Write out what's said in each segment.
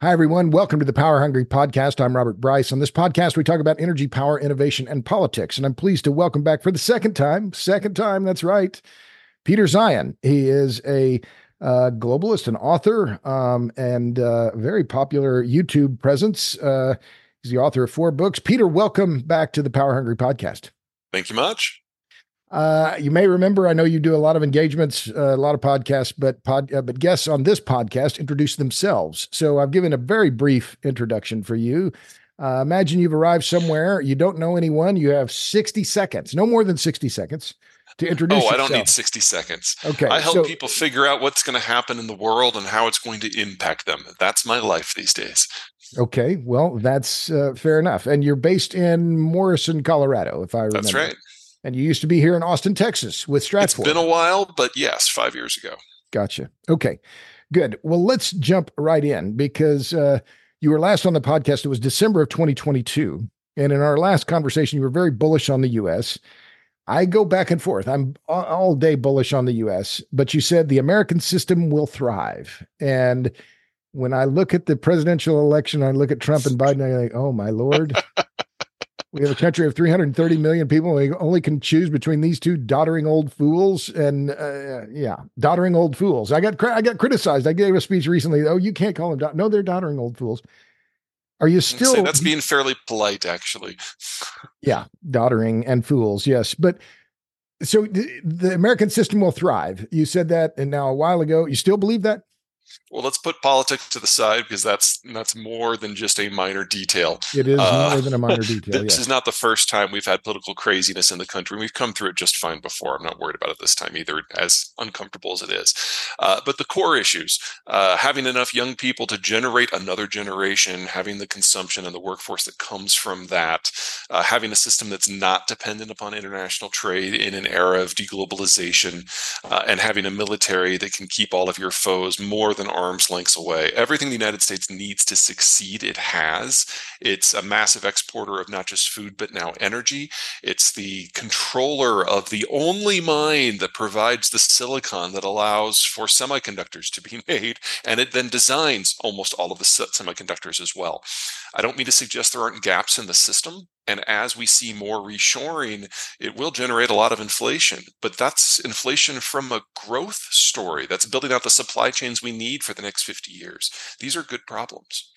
Hi, everyone. Welcome to the Power Hungry Podcast. I'm Robert Bryce. On this podcast, we talk about energy, power, innovation, and politics. And I'm pleased to welcome back for the second time, that's right, Peter Zeihan. He is a globalist and author and very popular YouTube presence. He's the author of 4 books. Peter, welcome back to the Power Hungry Podcast. Thank you much. You may remember, I know you do a lot of engagements, a lot of podcasts, but guests on this podcast introduce themselves. So I've given a very brief introduction for you. Imagine you've arrived somewhere. You don't know anyone. You have 60 seconds, no more than 60 seconds to introduce yourself. I don't need 60 seconds. Okay. I help people figure out what's going to happen in the world and how it's going to impact them. That's my life these days. Okay. Well, that's fair enough. And you're based in Morrison, Colorado, if I remember. That's right. And you used to be here in Austin, Texas with Stratfor. It's been a while, but yes, 5 years ago. Gotcha. Okay, good. Well, let's jump right in because you were last on the podcast. It was December of 2022. And in our last conversation, you were very bullish on the U.S. I go back and forth. I'm all day bullish on the U.S., but you said the American system will thrive. And when I look at the presidential election, I look at Trump and Biden, I'm like, oh, my Lord. We have a country of 330 million people. We only can choose between these two doddering old fools. And doddering old fools. I got criticized. I gave a speech recently. Oh, you can't call them. No, they're doddering old fools. Are you still? Say, that's being fairly polite, actually. Yeah, doddering and fools. Yes, but so the American system will thrive. You said that, and now a while ago, you still believe that. Well, let's put politics to the side because that's more than just a minor detail. It is more than a minor detail. This is not the first time we've had political craziness in the country. We've come through it just fine before. I'm not worried about it this time either, as uncomfortable as it is. But the core issues, having enough young people to generate another generation, having the consumption and the workforce that comes from that, having a system that's not dependent upon international trade in an era of deglobalization, and having a military that can keep all of your foes more than arm's lengths away. Everything the United States needs to succeed, it has. It's a massive exporter of not just food, but now energy. It's the controller of the only mine that provides the silicon that allows for semiconductors to be made, and it then designs almost all of the semiconductors as well. I don't mean to suggest there aren't gaps in the system. And as we see more reshoring, it will generate a lot of inflation. But that's inflation from a growth story. That's building out the supply chains we need for the next 50 years. These are good problems.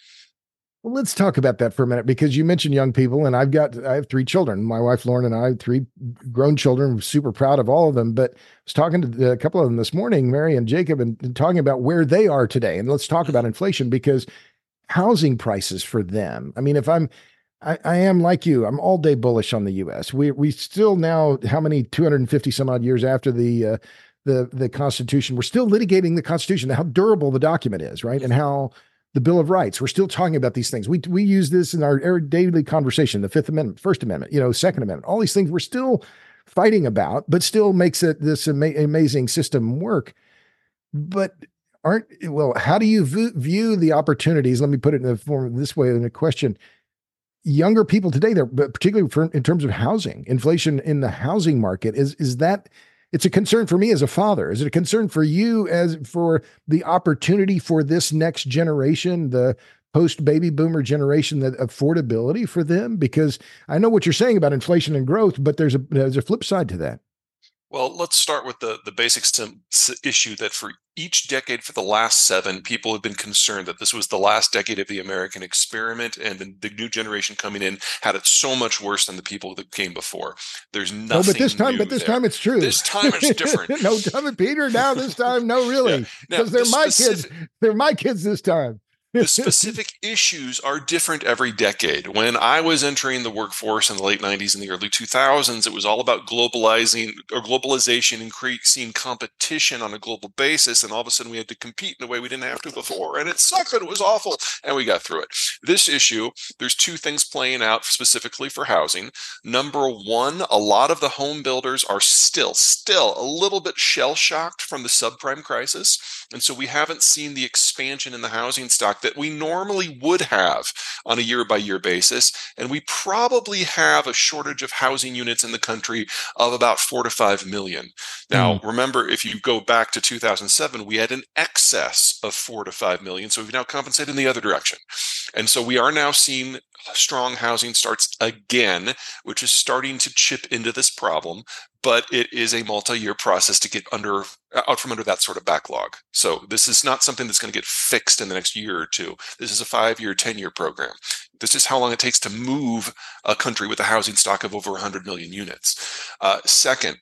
Well, let's talk about that for a minute, because you mentioned young people, and I have 3 children. My wife, Lauren, and I have 3 grown children. We're super proud of all of them. But I was talking to a couple of them this morning, Mary and Jacob, and talking about where they are today. And let's talk about inflation, because housing prices for them. I mean, if I am like you. I'm all day bullish on the U.S. We still now, how many 250 some odd years after the Constitution, we're still litigating the Constitution, how durable the document is, right? And how the Bill of Rights, we're still talking about these things. We use this in our daily conversation, the Fifth Amendment, First Amendment, Second Amendment, all these things we're still fighting about, but still makes it this amazing system work. But how do you view the opportunities? Let me put it in the form this way in a question. Younger people today, but particularly in terms of housing, inflation in the housing market, is that it's a concern for me as a father. Is it a concern for you as for the opportunity for this next generation, the post baby boomer generation, that affordability for them? Because I know what you're saying about inflation and growth, but there's a flip side to that. Well, let's start with the basic issue that for each decade for the last 7, people have been concerned that this was the last decade of the American experiment, and the new generation coming in had it so much worse than the people that came before. There's nothing. No, but this time it's true. This time it's different. No, damn it, Peter. Now this time, no, really, because they're my kids. They're my kids this time. The specific issues are different every decade. When I was entering the workforce in the late 90s and the early 2000s, it was all about globalization, increasing competition on a global basis. And all of a sudden we had to compete in a way we didn't have to before. And it sucked and it was awful. And we got through it. This issue, there's 2 things playing out specifically for housing. Number 1, a lot of the home builders are still a little bit shell shocked from the subprime crisis. And so we haven't seen the expansion in the housing stock impact that we normally would have on a year-by-year basis. And we probably have a shortage of housing units in the country of about 4 to 5 million. Now, remember, if you go back to 2007, we had an excess of 4 to 5 million. So we've now compensated in the other direction. And so we are now seeing strong housing starts again, which is starting to chip into this problem, but it is a multi-year process to get out from under that sort of backlog. So this is not something that's going to get fixed in the next year or two. This is a 5-year, 10-year program. This is how long it takes to move a country with a housing stock of over 100 million units. Second,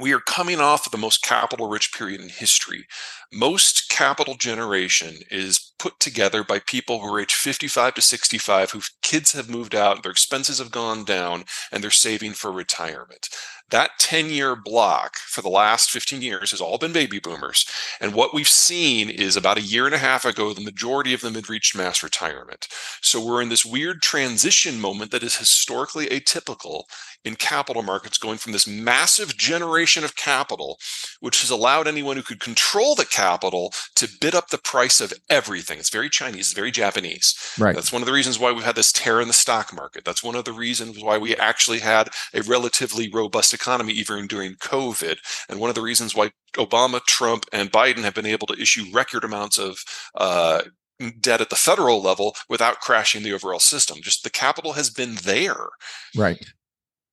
we are coming off of the most capital-rich period in history. Most capital generation is put together by people who are age 55 to 65, whose kids have moved out, their expenses have gone down, and they're saving for retirement. That 10-year block for the last 15 years has all been baby boomers. And what we've seen is about a year and a half ago, the majority of them had reached mass retirement. So we're in this weird transition moment that is historically atypical in capital markets, going from this massive generation of capital, which has allowed anyone who could control the capital to bid up the price of everything. It's very Chinese, it's very Japanese. Right. That's one of the reasons why we've had this tear in the stock market. That's one of the reasons why we actually had a relatively robust economy even during COVID, and one of the reasons why Obama, Trump, and Biden have been able to issue record amounts of debt at the federal level without crashing the overall system. Just the capital has been there. Right.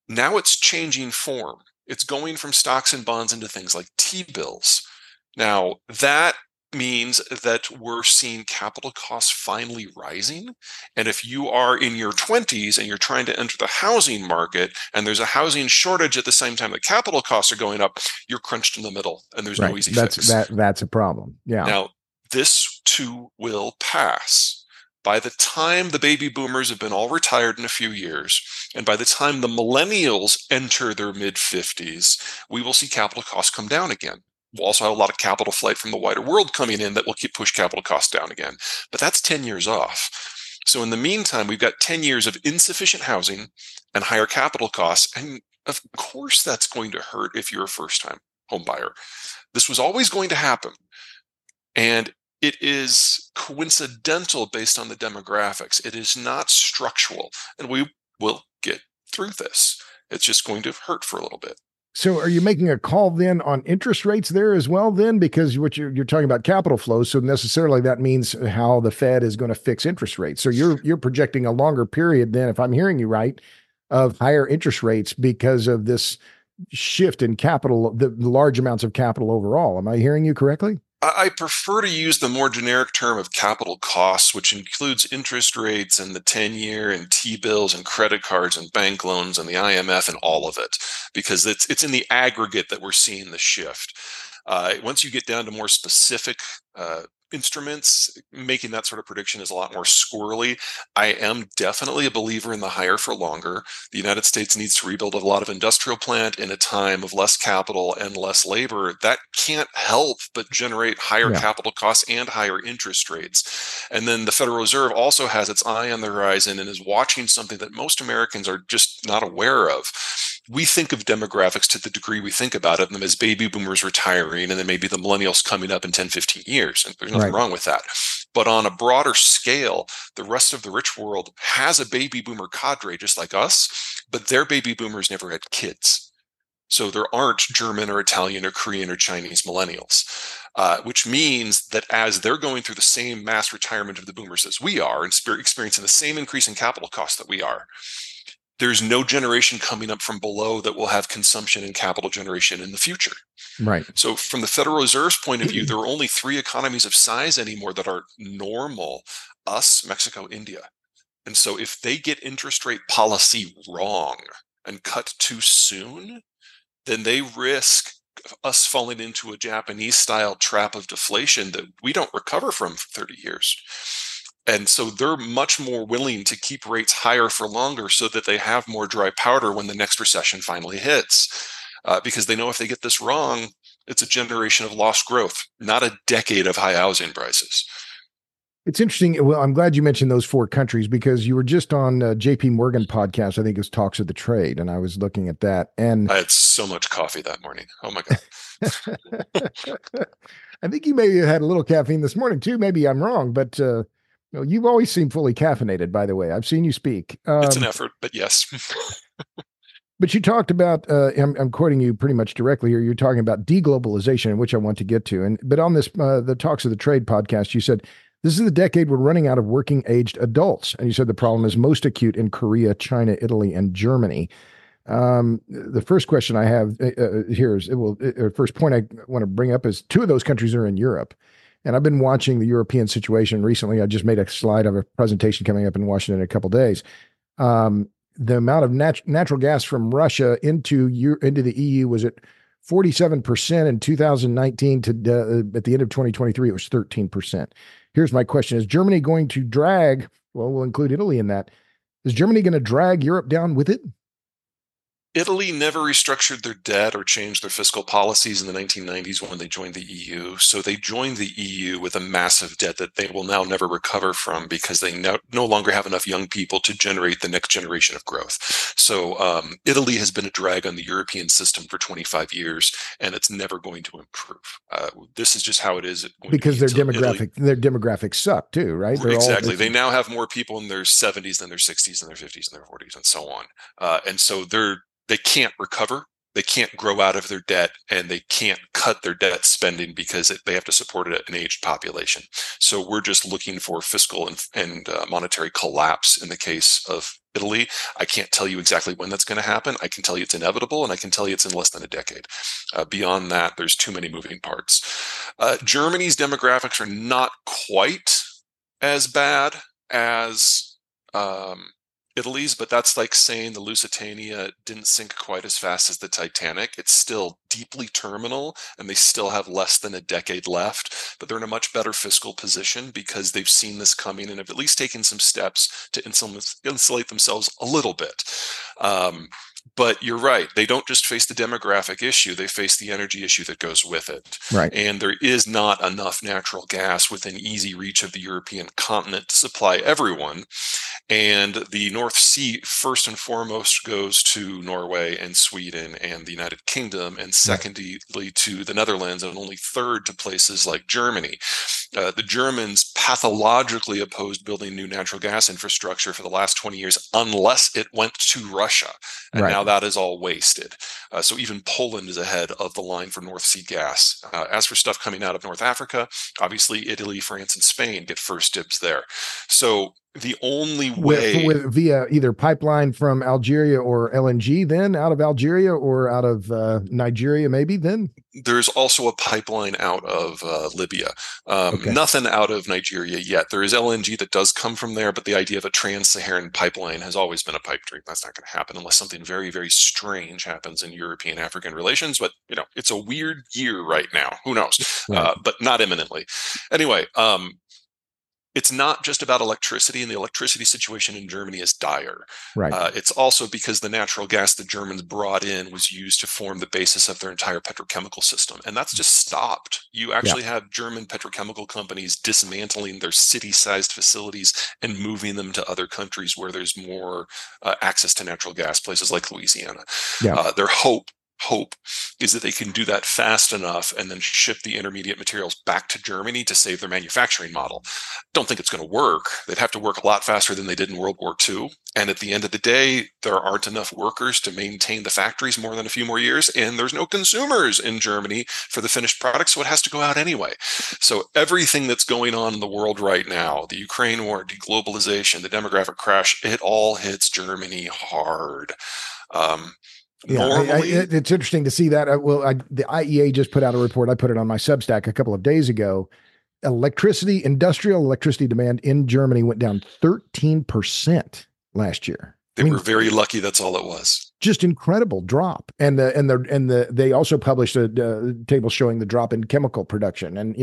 Now it's changing form. It's going from stocks and bonds into things like T-bills. Now, that means that we're seeing capital costs finally rising. And if you are in your 20s and you're trying to enter the housing market and there's a housing shortage at the same time that capital costs are going up, you're crunched in the middle and there's no easy fix. That's a problem. Yeah. Now, this too will pass. By the time the baby boomers have been all retired in a few years, and by the time the millennials enter their mid-50s, we will see capital costs come down again. We'll also have a lot of capital flight from the wider world coming in that will keep push capital costs down again. But that's 10 years off. So in the meantime, we've got 10 years of insufficient housing and higher capital costs. And of course, that's going to hurt if you're a first-time home buyer. This was always going to happen. And it is coincidental based on the demographics. It is not structural. And we will get through this. It's just going to hurt for a little bit. So are you making a call then on interest rates there as well then? Because what you're talking about capital flows, so necessarily that means how the Fed is going to fix interest rates. So you're projecting a longer period then, if I'm hearing you right, of higher interest rates because of this shift in capital, the large amounts of capital overall. Am I hearing you correctly? I prefer to use the more generic term of capital costs, which includes interest rates and the 10-year and T-bills and credit cards and bank loans and the IMF and all of it, because it's in the aggregate that we're seeing the shift. Once you get down to more specific instruments, making that sort of prediction is a lot more squirrely. I am definitely a believer in the higher for longer. The United States needs to rebuild a lot of industrial plant in a time of less capital and less labor. That can't help but generate higher capital costs and higher interest rates. And then the Federal Reserve also has its eye on the horizon and is watching something that most Americans are just not aware of. We think of demographics to the degree we think about them as baby boomers retiring and then maybe the millennials coming up in 10, 15 years. And there's nothing wrong with that. But on a broader scale, the rest of the rich world has a baby boomer cadre just like us, but their baby boomers never had kids. So there aren't German or Italian or Korean or Chinese millennials, which means that as they're going through the same mass retirement of the boomers as we are and experiencing the same increase in capital costs that we are, there's no generation coming up from below that will have consumption and capital generation in the future. Right. So from the Federal Reserve's point of view, there are only 3 economies of size anymore that are normal: us, Mexico, India. And so if they get interest rate policy wrong and cut too soon, then they risk us falling into a Japanese-style trap of deflation that we don't recover from for 30 years. And so they're much more willing to keep rates higher for longer so that they have more dry powder when the next recession finally hits, because they know if they get this wrong, it's a generation of lost growth, not a decade of high housing prices. It's interesting. Well, I'm glad you mentioned those four countries because you were just on JP Morgan podcast. I think it was Talks of the Trade. And I was looking at that. And I had so much coffee that morning. Oh, my God. I think you maybe had a little caffeine this morning, too. Maybe I'm wrong. But you've always seemed fully caffeinated, by the way. I've seen you speak. It's an effort, but yes. But you talked about, I'm quoting you pretty much directly here, you're talking about deglobalization, which I want to get to. But on this, the Talks of the Trade podcast, you said, this is the decade we're running out of working-aged adults. And you said the problem is most acute in Korea, China, Italy, and Germany. The first question I have here is, first point I want to bring up is two of those countries are in Europe. And I've been watching the European situation recently. I just made a slide of a presentation coming up in Washington in a couple of days. The amount of natural gas from Russia into the EU was at 47% in 2019. At the end of 2023, it was 13%. Here's my question. Is Germany going to drag, well, we'll include Italy in that. Is Germany going to drag Europe down with it? Italy never restructured their debt or changed their fiscal policies in the 1990s when they joined the EU. So they joined the EU with a massive debt that they will now never recover from because they no longer have enough young people to generate the next generation of growth. So Italy has been a drag on the European system for 25 years, and it's never going to improve. This is just how it is. Because their demographics suck too, right? Exactly. They now have more people in their 70s than their 60s and their 50s and their 40s and so on. And so they can't recover, they can't grow out of their debt, and they can't cut their debt spending because they have to support an aged population. So we're just looking for fiscal and monetary collapse in the case of Italy. I can't tell you exactly when that's going to happen. I can tell you it's inevitable, and I can tell you it's in less than a decade. Beyond that, there's too many moving parts. Germany's demographics are not quite as bad as Italy's, but that's like saying the Lusitania didn't sink quite as fast as the Titanic. It's still deeply terminal, and they still have less than a decade left, but they're in a much better fiscal position because they've seen this coming and have at least taken some steps to insulate themselves a little bit. But you're right. They don't just face the demographic issue. They face the energy issue that goes with it. Right. And there is not enough natural gas within easy reach of the European continent to supply everyone. And the North Sea, first and foremost, goes to Norway and Sweden and the United Kingdom, and secondly to the Netherlands, and only third to places like Germany. The Germans pathologically opposed building new natural gas infrastructure for the last 20 years unless it went to Russia. And right. Now that is all wasted. So even Poland is ahead of the line for North Sea gas. As for stuff coming out of North Africa, obviously Italy, France, and Spain get first dibs there. So the only way via either pipeline from Algeria or LNG then out of Algeria or out of Nigeria, maybe then there's also a pipeline out of Libya. Okay. Nothing out of Nigeria yet. There is LNG that does come from there, but the idea of a trans-Saharan pipeline has always been a pipe dream. That's not going to happen unless something very, very strange happens in European-African relations. But you know, it's a weird year right now. Who knows? Right. But not imminently. Anyway. It's not just about electricity, and the electricity situation in Germany is dire. Right. It's also because the natural gas the Germans brought in was used to form the basis of their entire petrochemical system, and that's just stopped. You actually have German petrochemical companies dismantling their city-sized facilities and moving them to other countries where there's more access to natural gas, places like Louisiana. Yeah. Their hope is that they can do that fast enough and then ship the intermediate materials back to Germany to save their manufacturing model. Don't think it's going to work. They'd have to work a lot faster than they did in World War II. And at the end of the day, there aren't enough workers to maintain the factories more than a few more years. And there's no consumers in Germany for the finished product, so it has to go out anyway. So everything that's going on in the world right now, the Ukraine war, deglobalization, the demographic crash, it all hits Germany hard. Yeah, it's interesting to see that. The IEA just put out a report. I put it on my Substack a couple of days ago. Industrial electricity demand in Germany went down 13% last year. They were very lucky. That's all it was. Just incredible drop. They also published a table showing the drop in chemical production and,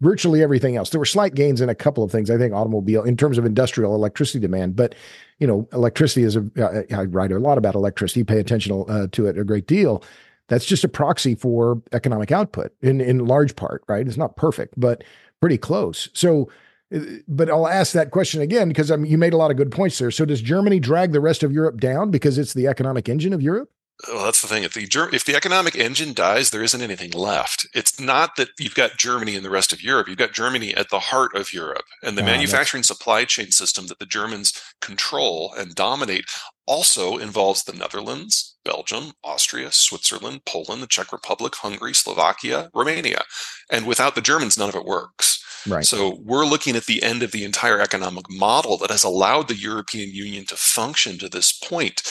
virtually everything else. There were slight gains in a couple of things. I think automobile in terms of industrial electricity demand, but electricity is I write a lot about electricity, pay attention to it a great deal. That's just a proxy for economic output in large part, right? It's not perfect, but pretty close. So But I'll ask that question again, because I mean, you made a lot of good points there. So does Germany drag the rest of Europe down because it's the economic engine of Europe? Well, that's the thing. If the economic engine dies, there isn't anything left. It's not that you've got Germany and the rest of Europe. You've got Germany at the heart of Europe. And the manufacturing supply chain system that the Germans control and dominate also involves the Netherlands, Belgium, Austria, Switzerland, Poland, the Czech Republic, Hungary, Slovakia, Romania. And without the Germans, none of it works. Right. So we're looking at the end of the entire economic model that has allowed the European Union to function to this point.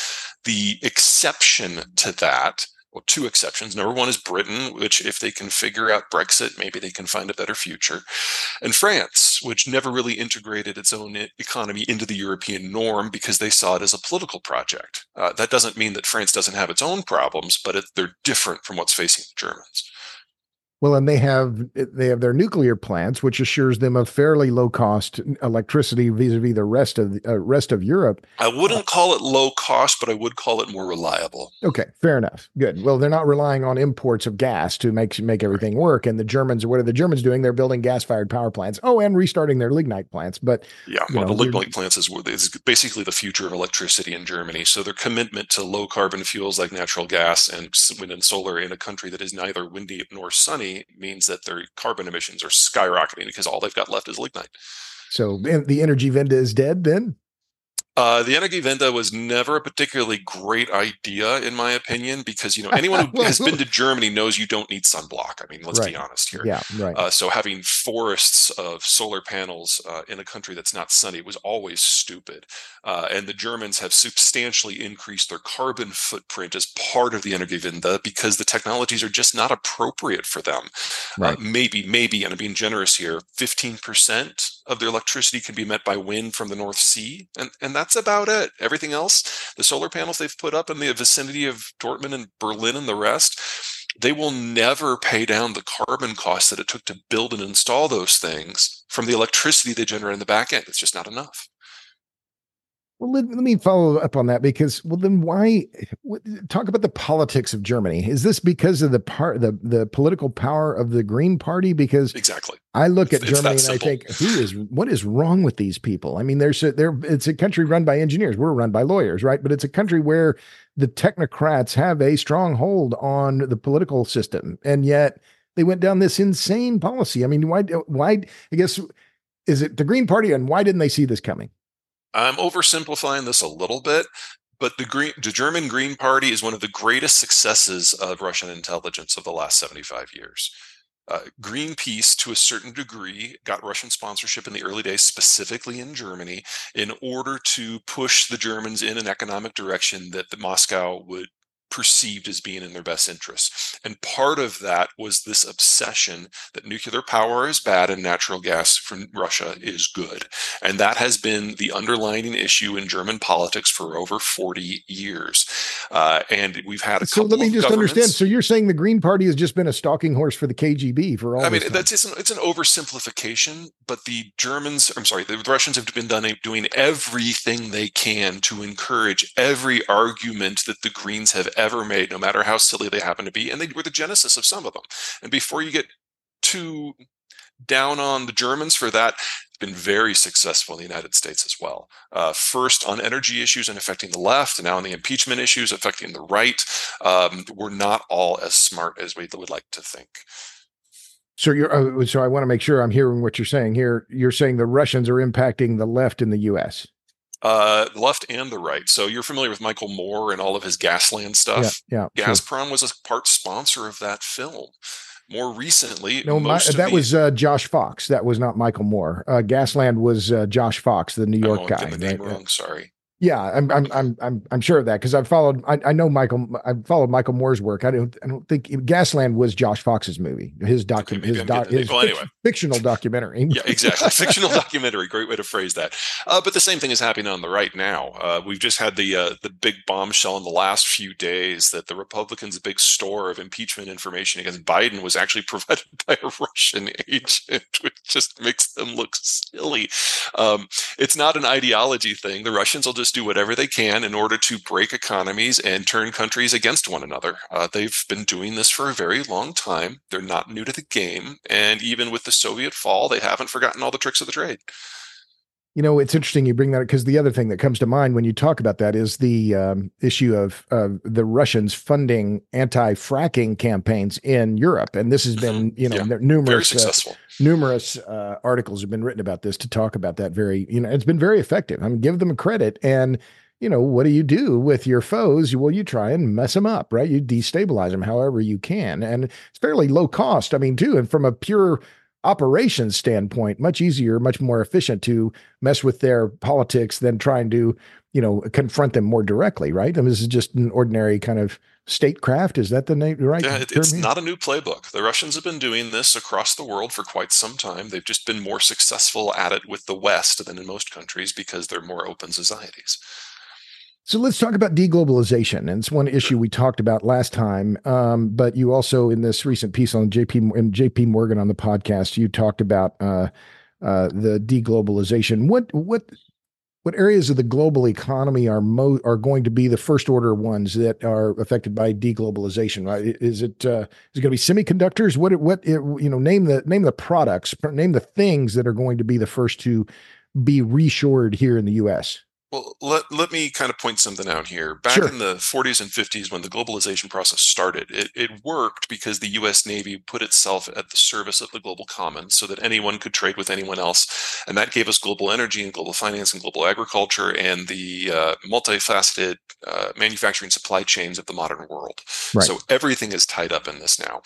The exception to that, well, two exceptions. Number one is Britain, which if they can figure out Brexit, maybe they can find a better future. And France, which never really integrated its own economy into the European norm because they saw it as a political project. That doesn't mean that France doesn't have its own problems, but they're different from what's facing the Germans. Well, and they have their nuclear plants, which assures them a fairly low cost electricity vis-a-vis the rest of Europe. I wouldn't call it low cost, but I would call it more reliable. Okay, fair enough. Good. Well, they're not relying on imports of gas to make everything work. And the Germans, what are the Germans doing? They're building gas-fired power plants. Oh, and restarting their lignite plants. But yeah, the lignite plants is basically the future of electricity in Germany. So their commitment to low carbon fuels like natural gas and wind and solar in a country that is neither windy nor sunny means that their carbon emissions are skyrocketing because all they've got left is lignite. So the energy venda is dead then? The energy venda was never a particularly great idea, in my opinion, because anyone who has been to Germany knows you don't need sunblock. I mean, let's be honest here. Yeah, right. So having forests of solar panels in a country that's not sunny was always stupid. And the Germans have substantially increased their carbon footprint as part of the energy venda because the technologies are just not appropriate for them. Right. Maybe, and I'm being generous here, 15%. Of their electricity can be met by wind from the North Sea, and that's about it. Everything else, the solar panels they've put up in the vicinity of Dortmund and Berlin and the rest, they will never pay down the carbon costs that it took to build and install those things from the electricity they generate in the back end. It's just not enough. Well, let me follow up on that because, well, then why talk about the politics of Germany? Is this because of the political power of the Green Party? Because exactly, I look at Germany and I think, what is wrong with these people? I mean, it's a country run by engineers. We're run by lawyers, right? But it's a country where the technocrats have a strong hold on the political system, and yet they went down this insane policy. I mean, why? I guess, is it the Green Party, and why didn't they see this coming? I'm oversimplifying this a little bit, but the German Green Party is one of the greatest successes of Russian intelligence of the last 75 years. Greenpeace, to a certain degree, got Russian sponsorship in the early days, specifically in Germany, in order to push the Germans in an economic direction that Moscow would perceived as being in their best interests. And part of that was this obsession that nuclear power is bad and natural gas from Russia is good. And that has been the underlying issue in German politics for over 40 years. And we've had a couple of governments. So let me just understand. So you're saying the Green Party has just been a stalking horse for the KGB for all this time. It's an oversimplification, but the Russians have been doing everything they can to encourage every argument that the Greens have ever made, no matter how silly they happen to be, and they were the genesis of some of them. And before you get too down on the Germans for that, it's been very successful in the United States as well. First on energy issues and affecting the left, and now on the impeachment issues affecting the right. We're not all as smart as we would like to think. So I want to make sure I'm hearing what you're saying here. You're saying the Russians are impacting the left in the U.S. Left and the right. So you're familiar with Michael Moore and all of his Gasland stuff. Yeah, Gazprom was a part sponsor of that film. More recently, was Josh Fox. That was not Michael Moore. Gasland was Josh Fox, the New York guy. The name wrong. Sorry. Yeah, I'm sure of that because I've followed. I know Michael. I've followed Michael Moore's work. I don't think Gasland was Josh Fox's movie. Fictional documentary. Yeah, exactly. Fictional documentary. Great way to phrase that. But the same thing is happening on the right now. We've just had the big bombshell in the last few days that the Republicans' big store of impeachment information against Biden was actually provided by a Russian agent, which just makes them look silly. It's not an ideology thing. The Russians will just leaders do whatever they can in order to break economies and turn countries against one another. They've been doing this for a very long time. They're not new to the game. And even with the Soviet fall, they haven't forgotten all the tricks of the trade. You know, it's interesting you bring that up, because the other thing that comes to mind when you talk about that is the issue of the Russians funding anti-fracking campaigns in Europe. And this has been, you know, numerous articles have been written about this to talk about that. It's been very effective. I mean, give them credit. And, you know, what do you do with your foes? Well, you try and mess them up, right? You destabilize them however you can. And it's fairly low cost, I mean, too. And from a pure operations standpoint, much easier, much more efficient to mess with their politics than trying to, you know, confront them more directly, right? I mean, this is just an ordinary kind of statecraft. Is that the name, right? Yeah, it's not a new playbook. The Russians have been doing this across the world for quite some time. They've just been more successful at it with the West than in most countries because they're more open societies. So let's talk about deglobalization. And it's one issue we talked about last time. But you also, in this recent piece on JP Morgan on the podcast, you talked about the deglobalization. What areas of the global economy are going to be the first order ones that are affected by deglobalization? Right? Is it going to be semiconductors? Name the products, name the things that are going to be the first to be reshored here in the U.S. Well, let me kind of point something out here. Back in the 40s and 50s, when the globalization process started, it worked because the U.S. Navy put itself at the service of the global commons so that anyone could trade with anyone else. And that gave us global energy and global finance and global agriculture and the multifaceted manufacturing supply chains of the modern world. Right. So everything is tied up in this now.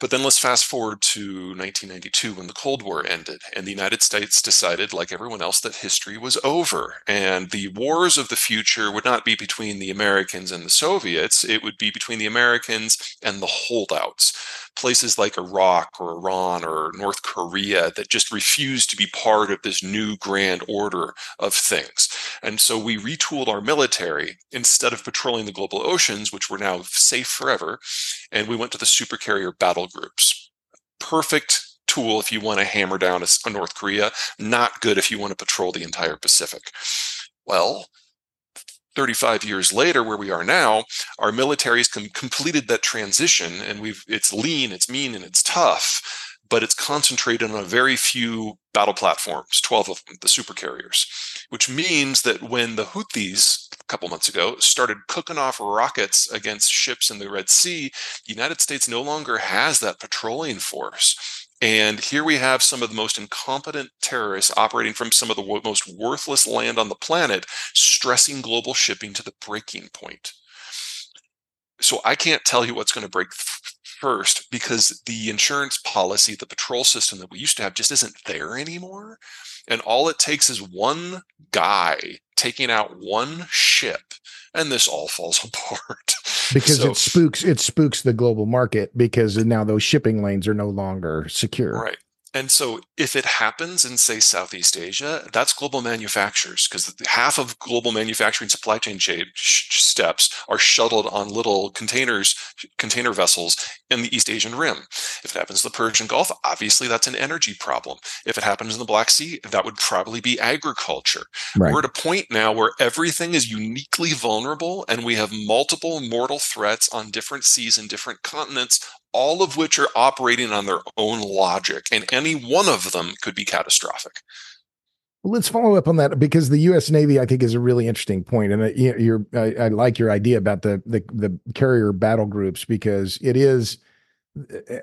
But then let's fast forward to 1992 when the Cold War ended and the United States decided, like everyone else, that history was over and the wars of the future would not be between the Americans and the Soviets. It would be between the Americans and the holdouts, places like Iraq or Iran or North Korea that just refused to be part of this new grand order of things. And so we retooled our military instead of patrolling the global oceans, which were now safe forever, and we went to the supercarrier battle groups. Perfect tool if you want to hammer down a North Korea, not good if you want to patrol the entire Pacific. Well, 35 years later, where we are now, our military's completed that transition, and it's lean, it's mean, and it's tough, but it's concentrated on a very few battle platforms, 12 of them, the supercarriers, which means that when the Houthis a couple months ago started cooking off rockets against ships in the Red Sea, the United States no longer has that patrolling force. And here we have some of the most incompetent terrorists operating from some of the most worthless land on the planet, stressing global shipping to the breaking point. So I can't tell you what's going to break first because the insurance policy, the patrol system that we used to have just isn't there anymore. And all it takes is one guy taking out one ship, and this all falls apart. Because it spooks the global market because now those shipping lanes are no longer secure. Right. And so if it happens in, say, Southeast Asia, that's global manufacturers, because half of global manufacturing supply chain steps are shuttled on little container vessels in the East Asian Rim. If it happens in the Persian Gulf, obviously that's an energy problem. If it happens in the Black Sea, that would probably be agriculture. Right. We're at a point now where everything is uniquely vulnerable, and we have multiple mortal threats on different seas and different continents, all of which are operating on their own logic, and any one of them could be catastrophic. Well, let's follow up on that, because the U.S. Navy, I think, is a really interesting point. And I like your idea about the carrier battle groups, because it is,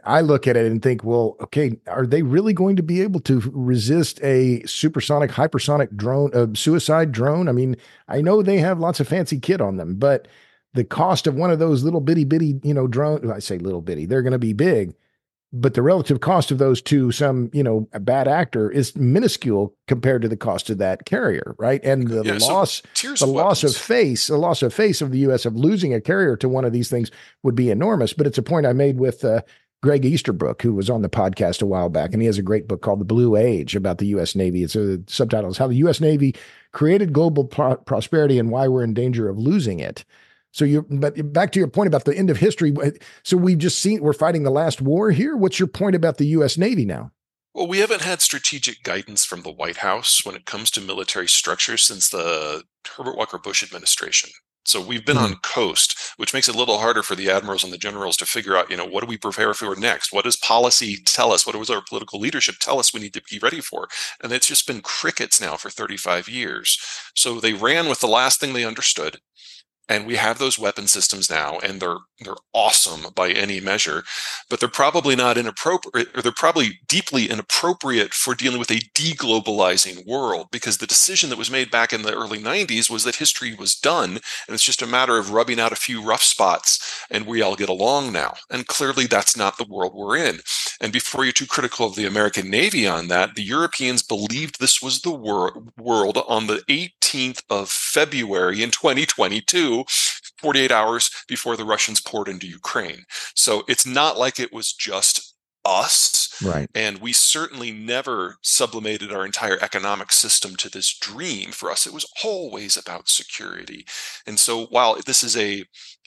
I look at it and think, well, okay, are they really going to be able to resist a supersonic, hypersonic drone, a suicide drone? I mean, I know they have lots of fancy kit on them, but the cost of one of those little bitty, drones, I say little bitty, they're going to be big, but the relative cost of those to some, a bad actor is minuscule compared to the cost of that carrier, right? And the loss of the U.S. of losing a carrier to one of these things would be enormous. But it's a point I made with Greg Easterbrook, who was on the podcast a while back, and he has a great book called The Blue Age about the U.S. Navy. It's the subtitle is How the U.S. Navy Created Global Prosperity and Why We're in Danger of Losing It. But back to your point about the end of history. So we're fighting the last war here. What's your point about the U.S. Navy now? Well, we haven't had strategic guidance from the White House when it comes to military structure since the Herbert Walker Bush administration. So we've been on coast, which makes it a little harder for the admirals and the generals to figure out, you know, what do we prepare for next? What does policy tell us? What does our political leadership tell us we need to be ready for? And it's just been crickets now for 35 years. So they ran with the last thing they understood. And we have those weapon systems now, and they're awesome by any measure, but they're probably not inappropriate, or they're probably deeply inappropriate for dealing with a deglobalizing world, because the decision that was made back in the early 90s was that history was done, and it's just a matter of rubbing out a few rough spots, and we all get along now. And clearly that's not the world we're in. And before you're too critical of the American Navy on that, the Europeans believed this was the world on the 18th of February in 2022, 48 hours before the Russians poured into Ukraine. So it's not like it was just us. Right. And we certainly never sublimated our entire economic system to this dream. For us, it was always about security. And so while this is a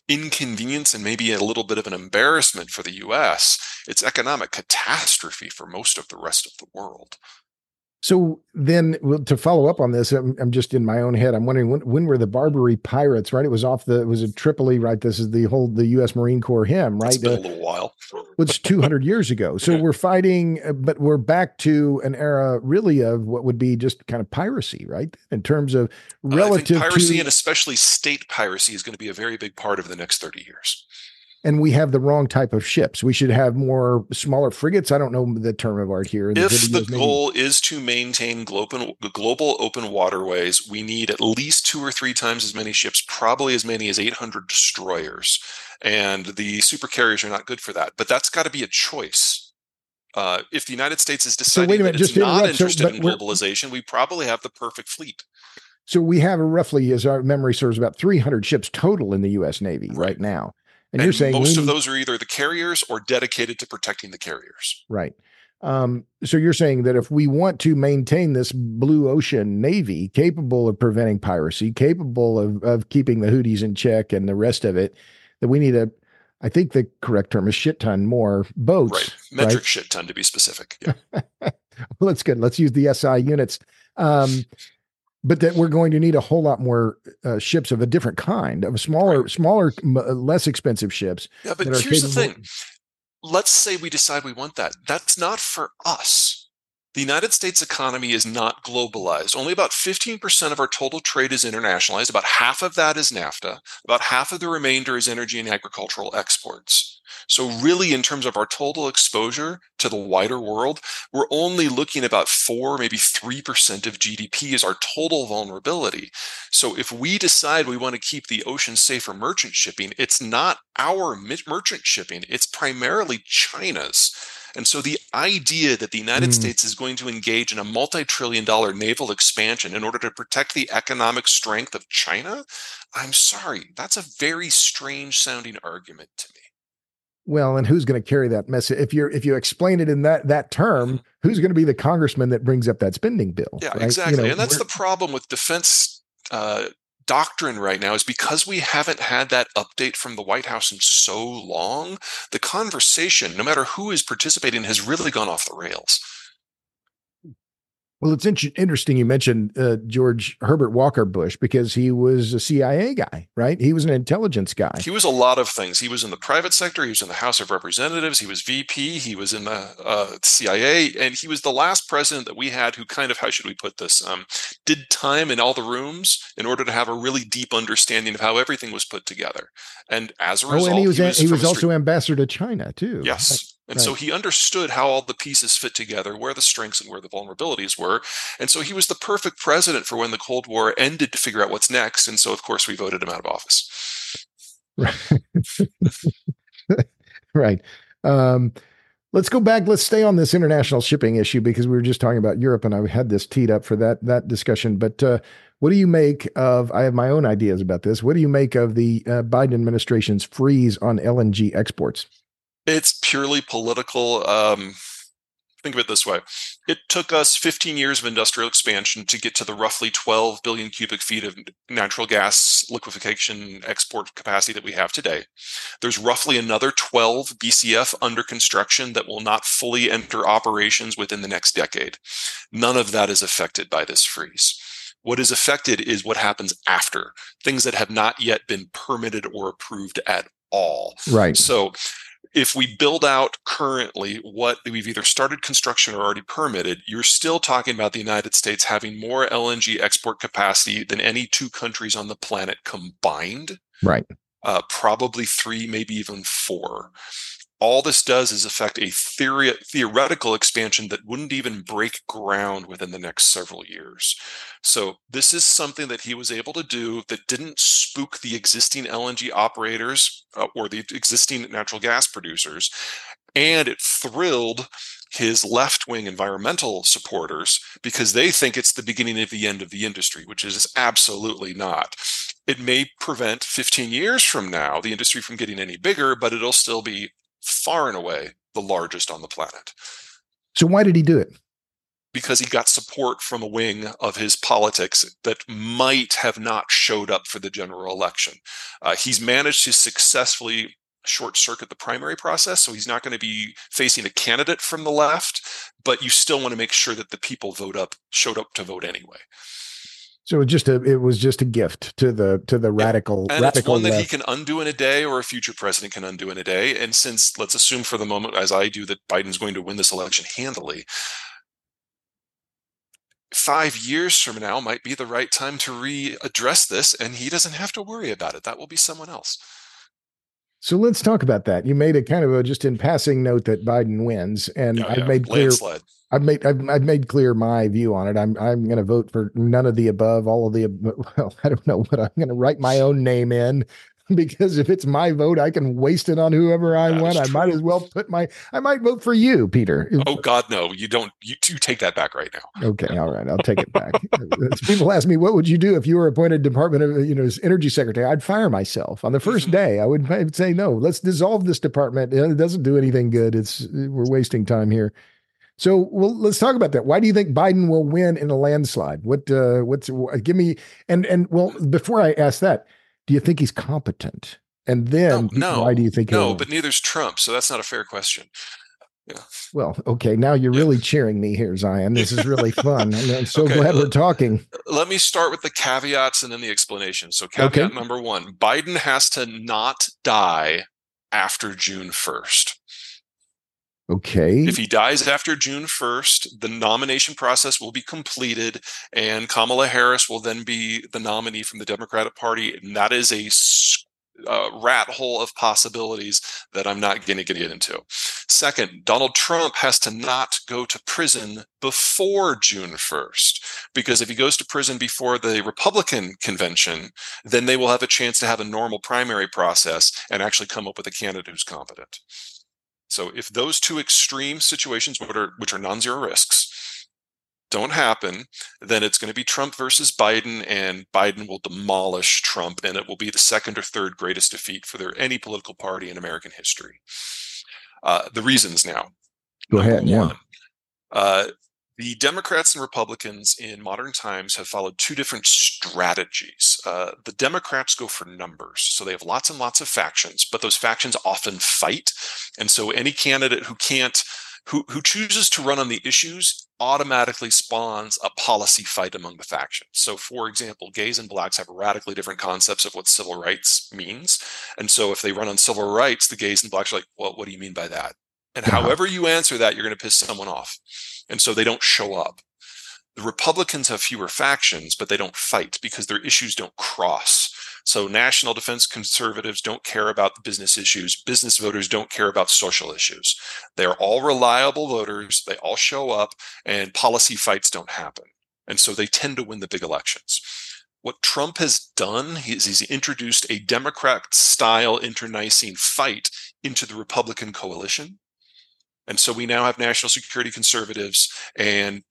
inconvenience and maybe a little bit of an embarrassment for the US, it's economic catastrophe for most of the rest of the world. So then, to follow up on this, I'm just in my own head. I'm wondering when were the Barbary Pirates, right? It was it was Tripoli, right? This is the U.S. Marine Corps hymn, right? It's been a little while. It's 200 years ago. So we're fighting, but we're back to an era really of what would be just kind of piracy, right? In terms of relative piracy, and especially state piracy, is going to be a very big part of the next 30 years. And we have the wrong type of ships. We should have more smaller frigates. I don't know the term of art here. If the goal is to maintain global open waterways, we need at least 2 or 3 times as many ships, probably as many as 800 destroyers. And the supercarriers are not good for that. But that's got to be a choice. If the United States is deciding that it's not interested in globalization, we probably have the perfect fleet. So we have roughly, as our memory serves, about 300 ships total in the U.S. Navy right now. And you're saying most of those are either the carriers or dedicated to protecting the carriers. Right. So you're saying that if we want to maintain this blue ocean Navy capable of preventing piracy, capable of keeping the Houthis in check and the rest of it, that we need I think the correct term is shit ton more boats. Right. Metric shit ton to be specific. Yeah. Well, that's good. Let's use the SI units. But that we're going to need a whole lot more ships of a different kind, of smaller, less expensive ships. Yeah, but here's the thing. Let's say we decide we want that. That's not for us. The United States economy is not globalized. Only about 15% of our total trade is internationalized. About half of that is NAFTA. About half of the remainder is energy and agricultural exports. So really, in terms of our total exposure to the wider world, we're only looking about 4, maybe 3% of GDP is our total vulnerability. So if we decide we want to keep the ocean safe for merchant shipping, it's not our merchant shipping. It's primarily China's. And so the idea that the United States is going to engage in a multi-trillion-dollar naval expansion in order to protect the economic strength of China, I'm sorry, that's a very strange-sounding argument to me. Well, and who's going to carry that message? If you explain it in that term, who's going to be the congressman that brings up that spending bill? Yeah, right? Exactly. And that's the problem with defense doctrine right now, is because we haven't had that update from the White House in so long, the conversation, no matter who is participating, has really gone off the rails. Well, it's interesting you mentioned George Herbert Walker Bush, because he was a CIA guy, right? He was an intelligence guy. He was a lot of things. He was in the private sector. He was in the House of Representatives. He was VP. He was in the CIA. And he was the last president that we had who kind of, how should we put this, did time in all the rooms in order to have a really deep understanding of how everything was put together. And as a result, and he was also ambassador to China, too. Yes. And so he understood how all the pieces fit together, where the strengths and where the vulnerabilities were. And so he was the perfect president for when the Cold War ended to figure out what's next. And so, of course, we voted him out of office. Right. Right. Let's go back. Let's stay on this international shipping issue, because we were just talking about Europe, and I had this teed up for that discussion. But what do you make of, I have my own ideas about this. What do you make of the Biden administration's freeze on LNG exports? It's purely political. Think of it this way. It took us 15 years of industrial expansion to get to the roughly 12 billion cubic feet of natural gas liquefaction export capacity that we have today. There's roughly another 12 BCF under construction that will not fully enter operations within the next decade. None of that is affected by this freeze. What is affected is what happens after, things that have not yet been permitted or approved at all. Right. So if we build out currently what we've either started construction or already permitted, you're still talking about the United States having more LNG export capacity than any two countries on the planet combined. Right. Probably three, maybe even four. All this does is affect a theoretical expansion that wouldn't even break ground within the next several years. So this is something that he was able to do that didn't spook the existing LNG operators or the existing natural gas producers. And it thrilled his left-wing environmental supporters because they think it's the beginning of the end of the industry, which is absolutely not. It may prevent 15 years from now the industry from getting any bigger, but it'll still be far and away the largest on the planet. So why did he do it? Because he got support from a wing of his politics that might have not showed up for the general election. He's managed to successfully short circuit the primary process, so he's not going to be facing a candidate from the left, but you still want to make sure that the people showed up to vote anyway. So it was just a gift to the radical. And it's one that he can undo in a day, or a future president can undo in a day. And since, let's assume for the moment, as I do, that Biden's going to win this election handily, 5 years from now might be the right time to readdress this, and he doesn't have to worry about it. That will be someone else. So let's talk about that. You made a kind of a just in passing note that Biden wins, and I've made clear my view on it. I'm going to vote for none of the above, all of the above. Well, I don't know what I'm going to write my own name in, because if it's my vote, I can waste it on whoever I want. I might as well put my. I might vote for you, Peter. Oh God, no! You don't. You take that back right now. Okay, all right, I'll take it back. People ask me, what would you do if you were appointed Department of as Energy Secretary? I'd fire myself on the first day. I would say, no, let's dissolve this department. It doesn't do anything good. We're wasting time here. So, well, let's talk about that. Why do you think Biden will win in a landslide? Before I ask that. Do you think he's competent? And then why do you think he'll win? But neither's Trump, so that's not a fair question. Yeah. Well, okay, now you're really cheering me here, Zeihan. This is really fun. I'm so glad we're talking. Let me start with the caveats and then the explanation. So caveat number one, Biden has to not die after June 1st. Okay. If he dies after June 1st, the nomination process will be completed, and Kamala Harris will then be the nominee from the Democratic Party. And that is a rat hole of possibilities that I'm not going to get into. Second, Donald Trump has to not go to prison before June 1st, because if he goes to prison before the Republican convention, then they will have a chance to have a normal primary process and actually come up with a candidate who's competent. So if those two extreme situations, which are non-zero risks, don't happen, then it's going to be Trump versus Biden, and Biden will demolish Trump, and it will be the second or third greatest defeat for any political party in American history. The reasons now. Go ahead. Yeah. The Democrats and Republicans in modern times have followed two different strategies. The Democrats go for numbers. So they have lots and lots of factions, but those factions often fight. And so any candidate who chooses to run on the issues automatically spawns a policy fight among the factions. So, for example, gays and blacks have radically different concepts of what civil rights means. And so if they run on civil rights, the gays and blacks are like, well, what do you mean by that? And however you answer that, you're going to piss someone off. And so they don't show up. The Republicans have fewer factions, but they don't fight because their issues don't cross. So national defense conservatives don't care about the business issues. Business voters don't care about social issues. They're all reliable voters. They all show up, and policy fights don't happen. And so they tend to win the big elections. What Trump has done is he's introduced a Democrat-style internecine fight into the Republican coalition. And so we now have national security conservatives and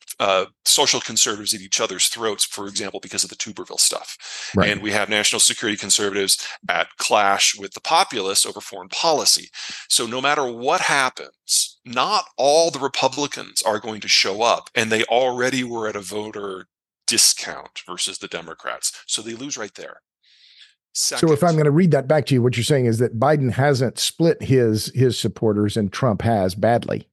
social conservatives at each other's throats, for example, because of the Tuberville stuff. Right. And we have national security conservatives at clash with the populace over foreign policy. So no matter what happens, not all the Republicans are going to show up, and they already were at a voter discount versus the Democrats. So they lose right there. Second. So if I'm going to read that back to you, what you're saying is that Biden hasn't split his supporters and Trump has badly.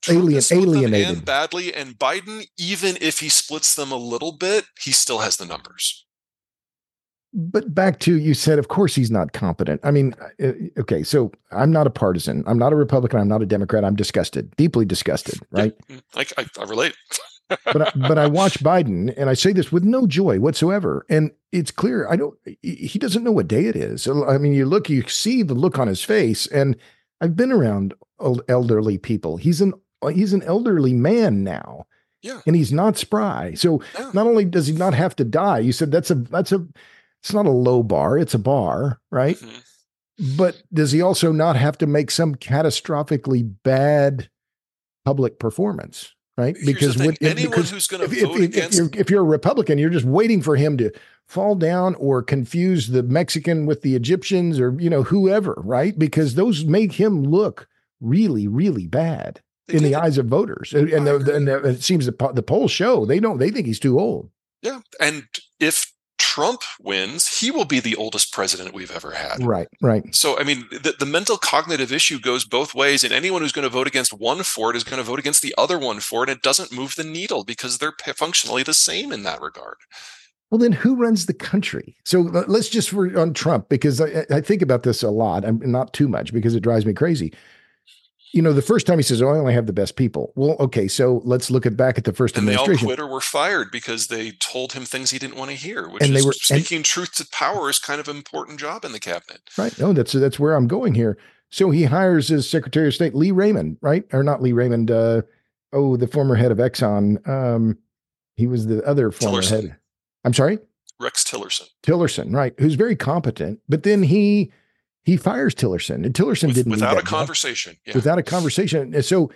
Trump alienated them badly, and Biden, even if he splits them a little bit, he still has the numbers. But back to, you said, of course he's not competent. I mean, okay, so I'm not a partisan. I'm not a Republican. I'm not a Democrat. I'm disgusted, deeply disgusted, right? Yeah, I relate. But I watch Biden, and I say this with no joy whatsoever. And it's clear he doesn't know what day it is. I mean, you see the look on his face, and I've been around elderly people. He's an elderly man now. Yeah. And he's not spry. So Not only does he not have to die, you said it's not a low bar, it's a bar, right? Mm-hmm. But does he also not have to make some catastrophically bad public performance? Right, if you're a Republican, you're just waiting for him to fall down or confuse the Mexican with the Egyptians or whoever, right? Because those make him look really, really bad in the eyes of voters, and it seems the polls show they think he's too old. Yeah, and if Trump wins, he will be the oldest president we've ever had. Right. So, I mean, the mental cognitive issue goes both ways, and anyone who's going to vote against one for it is going to vote against the other one for it. It doesn't move the needle because they're functionally the same in that regard. Well, then who runs the country? So let's just on Trump, because I think about this a lot. I'm not too much because it drives me crazy. The first time he says, I only have the best people. Well, okay, so let's look back at the first administration. And they all quit or were fired because they told him things he didn't want to hear, speaking truth to power is kind of an important job in the cabinet. Right. No, that's where I'm going here. So he hires his Secretary of State, Lee Raymond, right? Or not Lee Raymond, the former head of Exxon. He was the other former head. I'm sorry? Rex Tillerson. Tillerson, right, who's very competent, but then he fires Tillerson, and Tillerson didn't need that job. Without a conversation. And so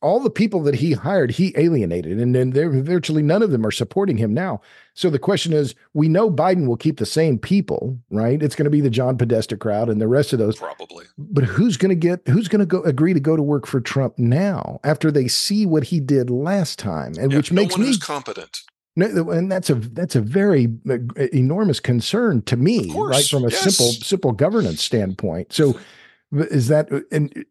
all the people that he hired, he alienated, and then virtually none of them are supporting him now. So the question is, we know Biden will keep the same people, right? It's going to be the John Podesta crowd and the rest of those, probably. But who's going to agree to go to work for Trump now after they see what he did last time, and which makes me competent. No, and that's a very enormous concern to me, right? From a simple governance standpoint. So, is that? And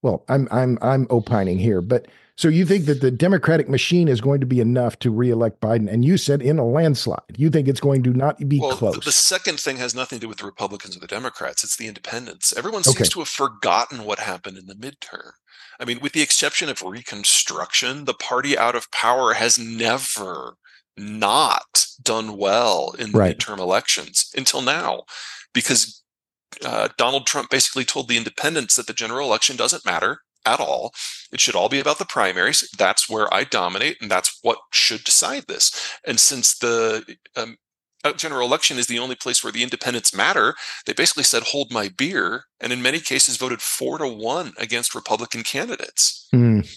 well, I'm opining here, but so you think that the Democratic machine is going to be enough to reelect Biden? And you said in a landslide. You think it's going to not be close. The second thing has nothing to do with the Republicans or the Democrats. It's the independents. Everyone seems to have forgotten what happened in the midterm. I mean, with the exception of Reconstruction, the party out of power has never not done well in the midterm elections until now, because Donald Trump basically told the independents that the general election doesn't matter at all. It should all be about the primaries. That's where I dominate, and that's what should decide this. And since the general election is the only place where the independents matter, they basically said, hold my beer, and in many cases voted 4-1 against Republican candidates. Mm.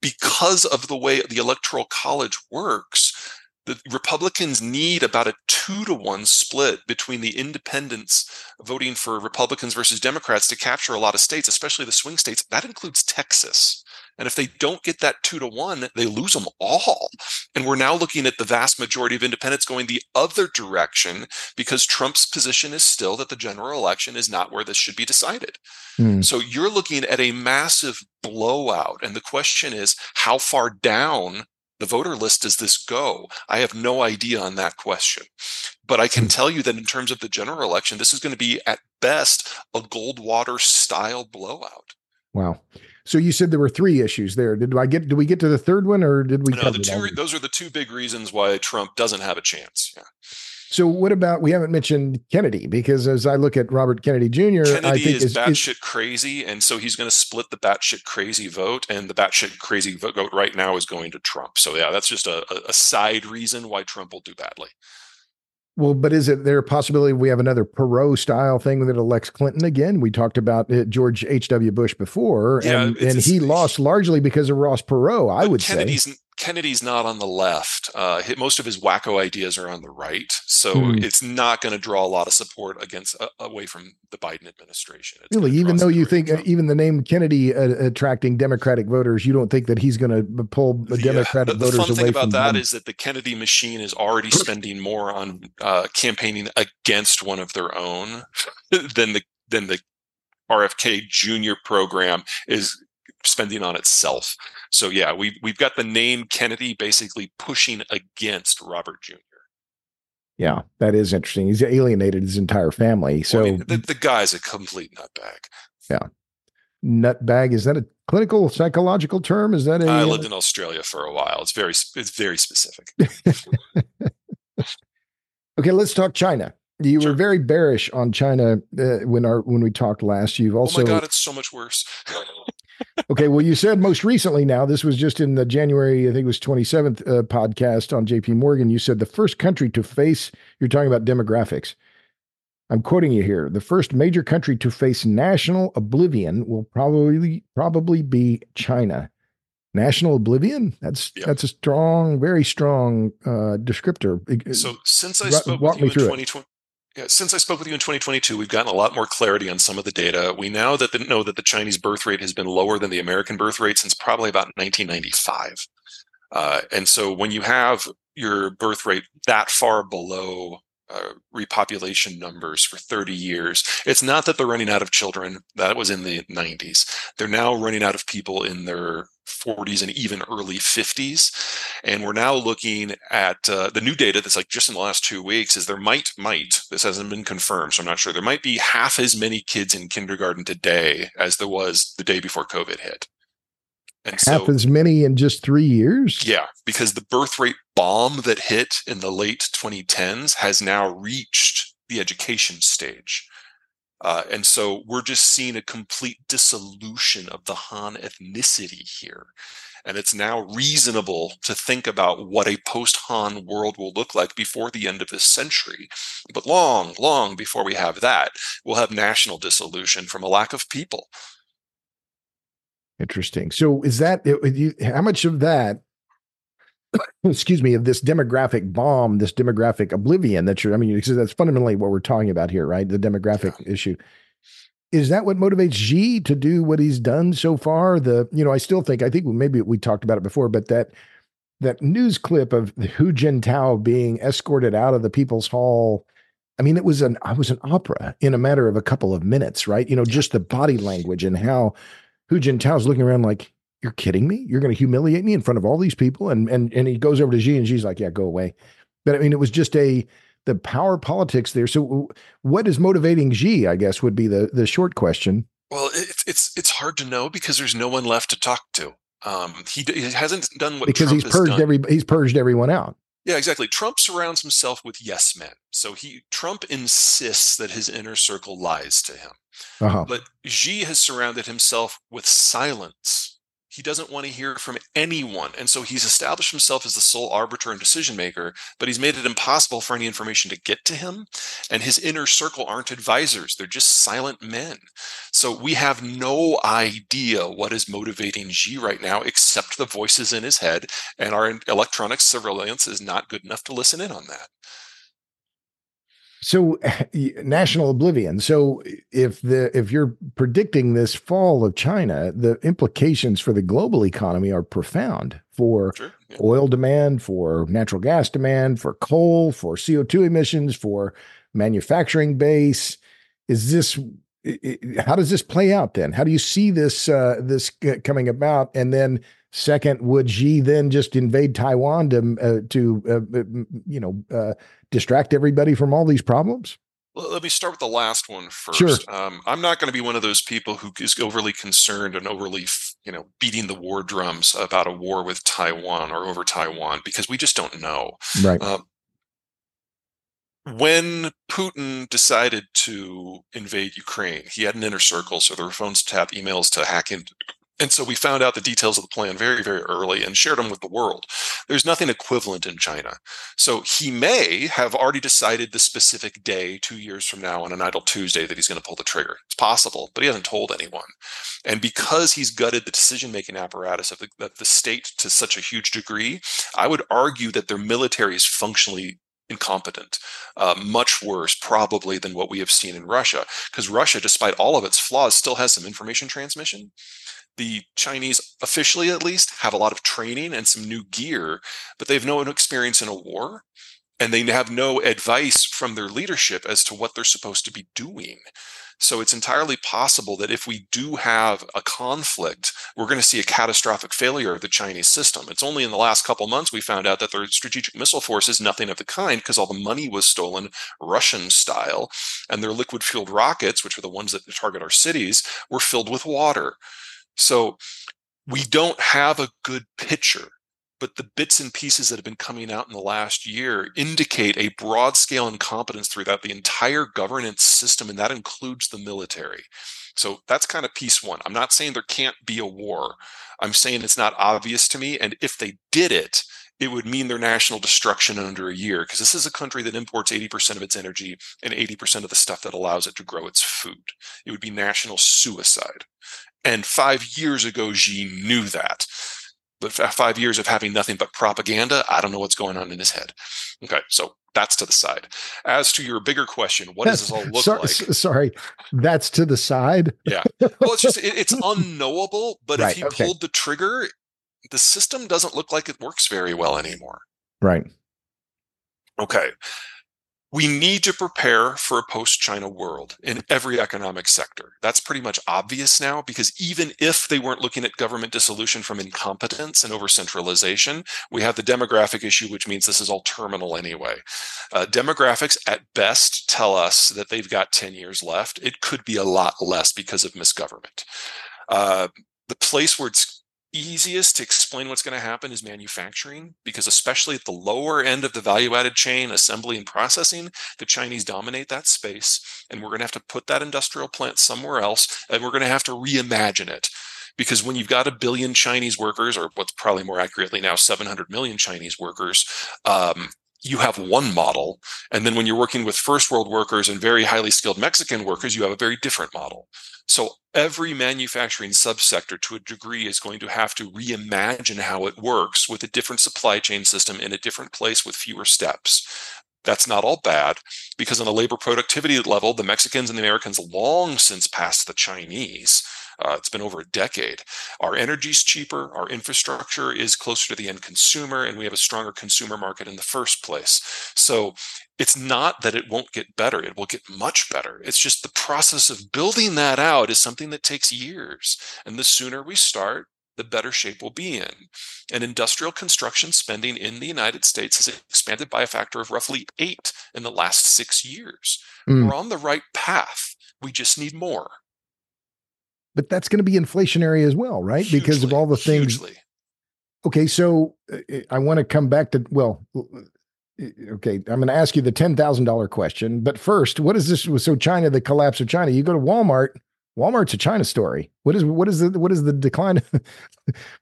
Because of the way the Electoral College works, the Republicans need about a 2-1 split between the independents voting for Republicans versus Democrats to capture a lot of states, especially the swing states. That includes Texas. And if they don't get that 2-1, they lose them all. And we're now looking at the vast majority of independents going the other direction because Trump's position is still that the general election is not where this should be decided. Mm. So you're looking at a massive blowout. And the question is, how far down the voter list does this go? I have no idea on that question. But I can tell you that in terms of the general election, this is going to be at best a Goldwater-style blowout. Wow. So you said there were three issues there. Do we get to the third one, or did we? No, those are the two big reasons why Trump doesn't have a chance. Yeah. So what about, we haven't mentioned Kennedy, because as I look at Robert Kennedy Jr., I think is batshit crazy. And so he's going to split the batshit crazy vote, and the batshit crazy vote right now is going to Trump. So yeah, that's just a side reason why Trump will do badly. Well, but is it there a possibility we have another Perot style thing that elects Clinton again? We talked about George H.W. Bush before, and he lost largely because of Ross Perot, I would say. Kennedy's not on the left. Most of his wacko ideas are on the right. So it's not going to draw a lot of support away from the Biden administration. It's really, even though you think even the name Kennedy attracting Democratic voters, you don't think that he's going to pull Democratic voters away from them. The fun thing about that is that the Kennedy machine is already spending more on campaigning against one of their own than the RFK Jr. program is spending on itself. So yeah, we've got the name Kennedy basically pushing against Robert Jr. Yeah, that is interesting. He's alienated his entire family. So the guy's a complete nutbag. Yeah. Nutbag, is that a clinical psychological term? Is that I lived in Australia for a while. It's very specific. Okay, let's talk China. You were very bearish on China when we talked last. You've also, oh my God, it's so much worse. Okay, well, you said most recently now, this was just in the January, I think it was 27th podcast on JP Morgan, you said the first country to face, you're talking about demographics. I'm quoting you here. The first major country to face national oblivion will probably be China. National oblivion? That's a strong, very strong descriptor. So since I spoke with you in 2020. Since I spoke with you in 2022, we've gotten a lot more clarity on some of the data. We now know that the Chinese birth rate has been lower than the American birth rate since probably about 1995. And so when you have your birth rate that far below repopulation numbers for 30 years, it's not that they're running out of children. That was in the 90s. They're now running out of people in their 40s and even early 50s. And we're now looking at the new data that's like just in the last 2 weeks is there might, this hasn't been confirmed, so I'm not sure, there might be half as many kids in kindergarten today as there was the day before COVID hit. And half as many in just 3 years? Yeah, because the birth rate bomb that hit in the late 2010s has now reached the education stage. And so we're just seeing a complete dissolution of the Han ethnicity here. And it's now reasonable to think about what a post-Han world will look like before the end of this century. But long, long before we have that, we'll have national dissolution from a lack of people. Interesting. So is that, how much of that, excuse me, of this demographic bomb, this demographic oblivion that that's fundamentally what we're talking about here, right? The demographic issue. Is that what motivates Xi to do what he's done so far? I think maybe we talked about it before, but that news clip of Hu Jintao being escorted out of the People's Hall, I mean, it was an opera in a matter of a couple of minutes, right? Just the body language and how Hu Jintao's looking around like, you're kidding me? You're going to humiliate me in front of all these people? And he goes over to Xi, and Xi's like, yeah, go away. But I mean, it was just the power politics there. So what is motivating Xi, I guess, would be the short question. Well, it's hard to know because there's no one left to talk to. He hasn't done what Trump has done. He's purged everyone out. Yeah, exactly. Trump surrounds himself with yes men. So Trump insists that his inner circle lies to him. But Xi has surrounded himself with silence. He doesn't want to hear from anyone. And so he's established himself as the sole arbiter and decision maker, but he's made it impossible for any information to get to him. And his inner circle aren't advisors. They're just silent men. So we have no idea what is motivating Xi right now, except the voices in his head. And our electronic surveillance is not good enough to listen in on that. So national oblivion. So if you're predicting this fall of China, the implications for the global economy are profound for oil demand, for natural gas demand, for coal, for CO2 emissions, for manufacturing base. How does this play out then? How do you see this this coming about? And then second, would Xi then just invade Taiwan to distract everybody from all these problems? Well, let me start with the last one first. Sure. I'm not going to be one of those people who is overly concerned and overly, beating the war drums about a war with Taiwan or over Taiwan because we just don't know. Right. When Putin decided to invade Ukraine, he had an inner circle, so there were phones to tap, emails to hack into. And so we found out the details of the plan very, very early and shared them with the world. There's nothing equivalent in China. So he may have already decided the specific day 2 years from now on an Idle Tuesday that he's going to pull the trigger. It's possible, but he hasn't told anyone. And because he's gutted the decision-making apparatus of the state to such a huge degree, I would argue that their military is functionally incompetent, much worse probably than what we have seen in Russia, because Russia, despite all of its flaws, still has some information transmission. The Chinese, officially at least, have a lot of training and some new gear, but they have no experience in a war, and they have no advice from their leadership as to what they're supposed to be doing. So it's entirely possible that if we do have a conflict, we're going to see a catastrophic failure of the Chinese system. It's only in the last couple months we found out that their strategic missile force is nothing of the kind, because all the money was stolen Russian style, and their liquid-fueled rockets, which are the ones that target our cities, were filled with water. So we don't have a good picture. But the bits and pieces that have been coming out in the last year indicate a broad-scale incompetence throughout the entire governance system, and that includes the military. So that's kind of piece one. I'm not saying there can't be a war. I'm saying it's not obvious to me, and if they did it, it would mean their national destruction in under a year, because this is a country that imports 80% of its energy and 80% of the stuff that allows it to grow its food. It would be national suicide. And 5 years ago, Xi knew that. But 5 years of having nothing but propaganda, I don't know what's going on in his head. Okay, so that's to the side. As to your bigger question, what does this all look like? Sorry, that's to the side? Yeah. Well, it's just, it's unknowable, but right, if he pulled the trigger, the system doesn't look like it works very well anymore. Right. Okay. We need to prepare for a post-China world in every economic sector. That's pretty much obvious now, because even if they weren't looking at government dissolution from incompetence and over-centralization, we have the demographic issue, which means this is all terminal anyway. Demographics at best tell us that they've got 10 years left. It could be a lot less because of misgovernment. The place where it's easiest to explain what's going to happen is manufacturing, because especially at the lower end of the value-added chain, assembly and processing, the Chinese dominate that space, and we're going to have to put that industrial plant somewhere else, and we're going to have to reimagine it. Because when you've got 1 billion Chinese workers, or what's probably more accurately now, 700 million Chinese workers, you have one model, and then when you're working with first world workers and very highly skilled Mexican workers, you have a very different model. So every manufacturing subsector to a degree is going to have to reimagine how it works with a different supply chain system in a different place with fewer steps. That's not all bad, because on a labor productivity level, the Mexicans and the Americans long since passed the Chinese. It's been over a decade. Our energy is cheaper, our infrastructure is closer to the end consumer, and we have a stronger consumer market in the first place. So it's not that it won't get better. It will get much better. It's just the process of building that out is something that takes years. And the sooner we start, the better shape we'll be in. And industrial construction spending in the United States has expanded by a factor of roughly 8 in the last 6 years. We're on the right path. We just need more. But that's going to be inflationary as well, right? Hugely, because of all the things. Hugely. Okay, so I want to come back to, well, okay, I'm going to ask you the $10,000 question. But first, what is this? So China, the collapse of China, you go to Walmart. Walmart's a China story. What is the decline?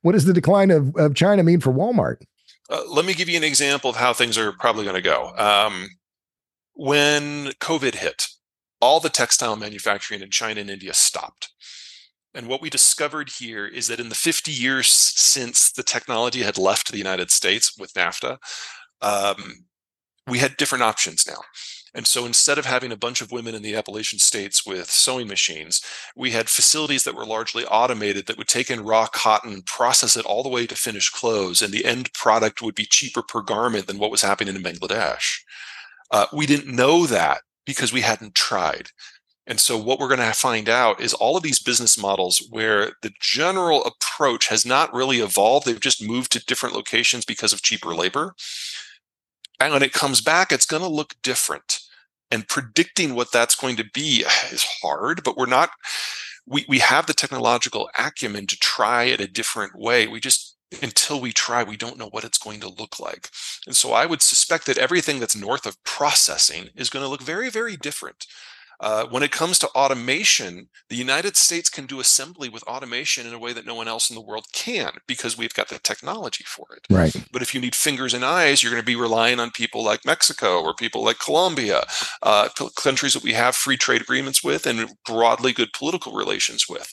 What does the decline of China mean for Walmart? Let me give you an example of how things are probably going to go. When COVID hit, all the textile manufacturing in China and India stopped. And what we discovered here is that in the 50 years since the technology had left the United States with NAFTA, we had different options now. And so instead of having a bunch of women in the Appalachian States with sewing machines, we had facilities that were largely automated that would take in raw cotton, process it all the way to finished clothes, and the end product would be cheaper per garment than what was happening in Bangladesh. We didn't know that because we hadn't tried. And so what we're going to find out is all of these business models where the general approach has not really evolved. They've just moved to different locations because of cheaper labor. And when it comes back, it's going to look different. And predicting what that's going to be is hard, but we're not, we have the technological acumen to try it a different way. We just, until we try, we don't know what it's going to look like. And so I would suspect that everything that's north of processing is going to look very, very different. When it comes to automation, the United States can do assembly with automation in a way that no one else in the world can, because we've got the technology for it. Right. But if you need fingers and eyes, you're going to be relying on people like Mexico or people like Colombia, countries that we have free trade agreements with and broadly good political relations with.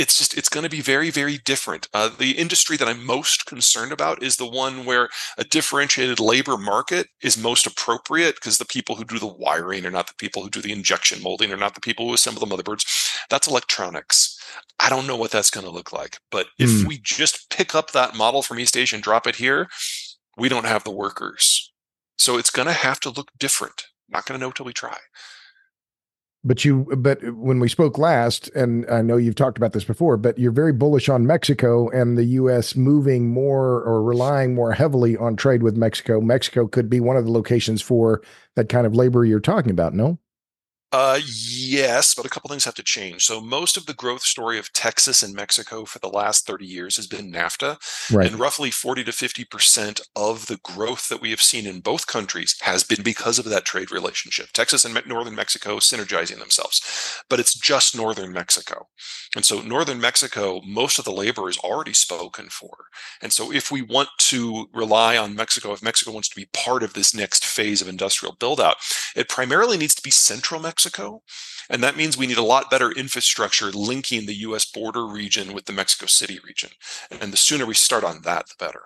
It's going to be very, very different. The industry that I'm most concerned about is the one where a differentiated labor market is most appropriate, because the people who do the wiring are not the people who do the injection molding, are not the people who assemble the motherboards. That's electronics. I don't know what that's going to look like. But if we just pick up that model from East Asia and drop it here, we don't have the workers. So it's going to have to look different. Not going to know till we try. But when we spoke last, and I know you've talked about this before, but you're very bullish on Mexico and the U.S. moving more or relying more heavily on trade with Mexico. Mexico could be one of the locations for that kind of labor you're talking about, no? Yes, but a couple things have to change. So most of the growth story of Texas and Mexico for the last 30 years has been NAFTA, right. And roughly 40 to 50% of the growth that we have seen in both countries has been because of that trade relationship. Texas and northern Mexico synergizing themselves, but it's just northern Mexico. And so northern Mexico, most of the labor is already spoken for. And so if we want to rely on Mexico, if Mexico wants to be part of this next phase of industrial build out, it primarily needs to be central Mexico. And that means we need a lot better infrastructure linking the U.S. border region with the Mexico City region. And the sooner we start on that, the better.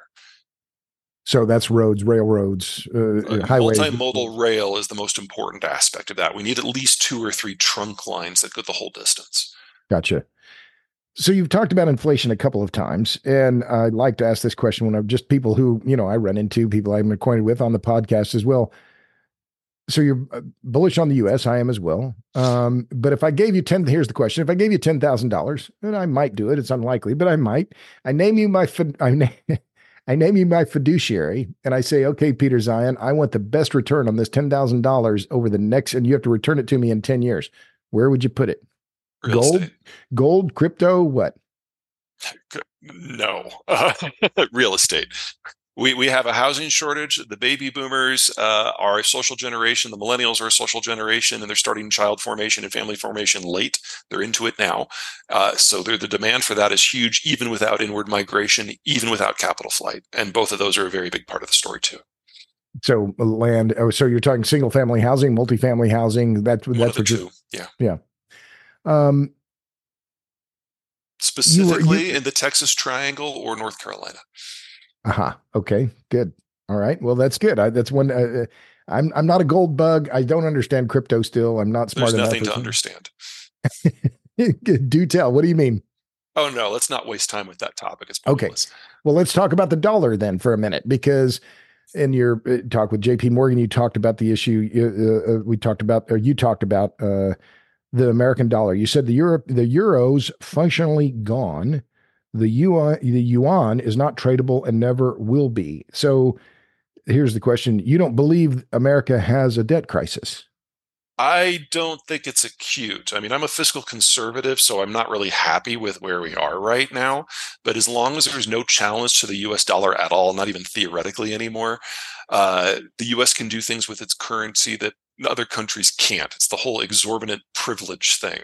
So that's roads, railroads, highways. Multimodal rail is the most important aspect of that. We need at least 2 or 3 trunk lines that go the whole distance. Gotcha. So you've talked about inflation a couple of times, and I'd like to ask this question when I'm just people who, you know, I run into, people I'm acquainted with on the podcast as well. So you're bullish on the U.S. I am as well. But if I gave you here's the question. If I gave you $10,000, and I might do it, it's unlikely, but I might. I name you my fiduciary, and I say, okay, Peter Zeihan, I want the best return on this $10,000 over the next, and you have to return it to me in 10 years. Where would you put it? Gold, crypto, what? No, real estate. We have a housing shortage. The baby boomers are a social generation. The millennials are a social generation, and they're starting child formation and family formation late. They're into it now. So the demand for that is huge, even without inward migration, even without capital flight. And both of those are a very big part of the story, too. So land. Oh, so you're talking single-family housing, multifamily housing. That's the two. Yeah. Specifically in the Texas Triangle or North Carolina. Okay. Good. All right. Well, that's good. I'm not a gold bug. I don't understand crypto still. I'm not smart enough. There's nothing to understand. Do tell. What do you mean? Oh no, let's not waste time with that topic. It's pointless. Okay. Well, let's talk about the dollar then for a minute, because in your talk with JP Morgan, you talked about the issue. You talked about the American dollar. You said the euro's functionally gone. The yuan is not tradable and never will be. So here's the question. You don't believe America has a debt crisis? I don't think it's acute. I mean, I'm a fiscal conservative, so I'm not really happy with where we are right now. But as long as there's no challenge to the U.S. dollar at all, not even theoretically anymore, the U.S. can do things with its currency that other countries can't. It's the whole exorbitant privilege thing.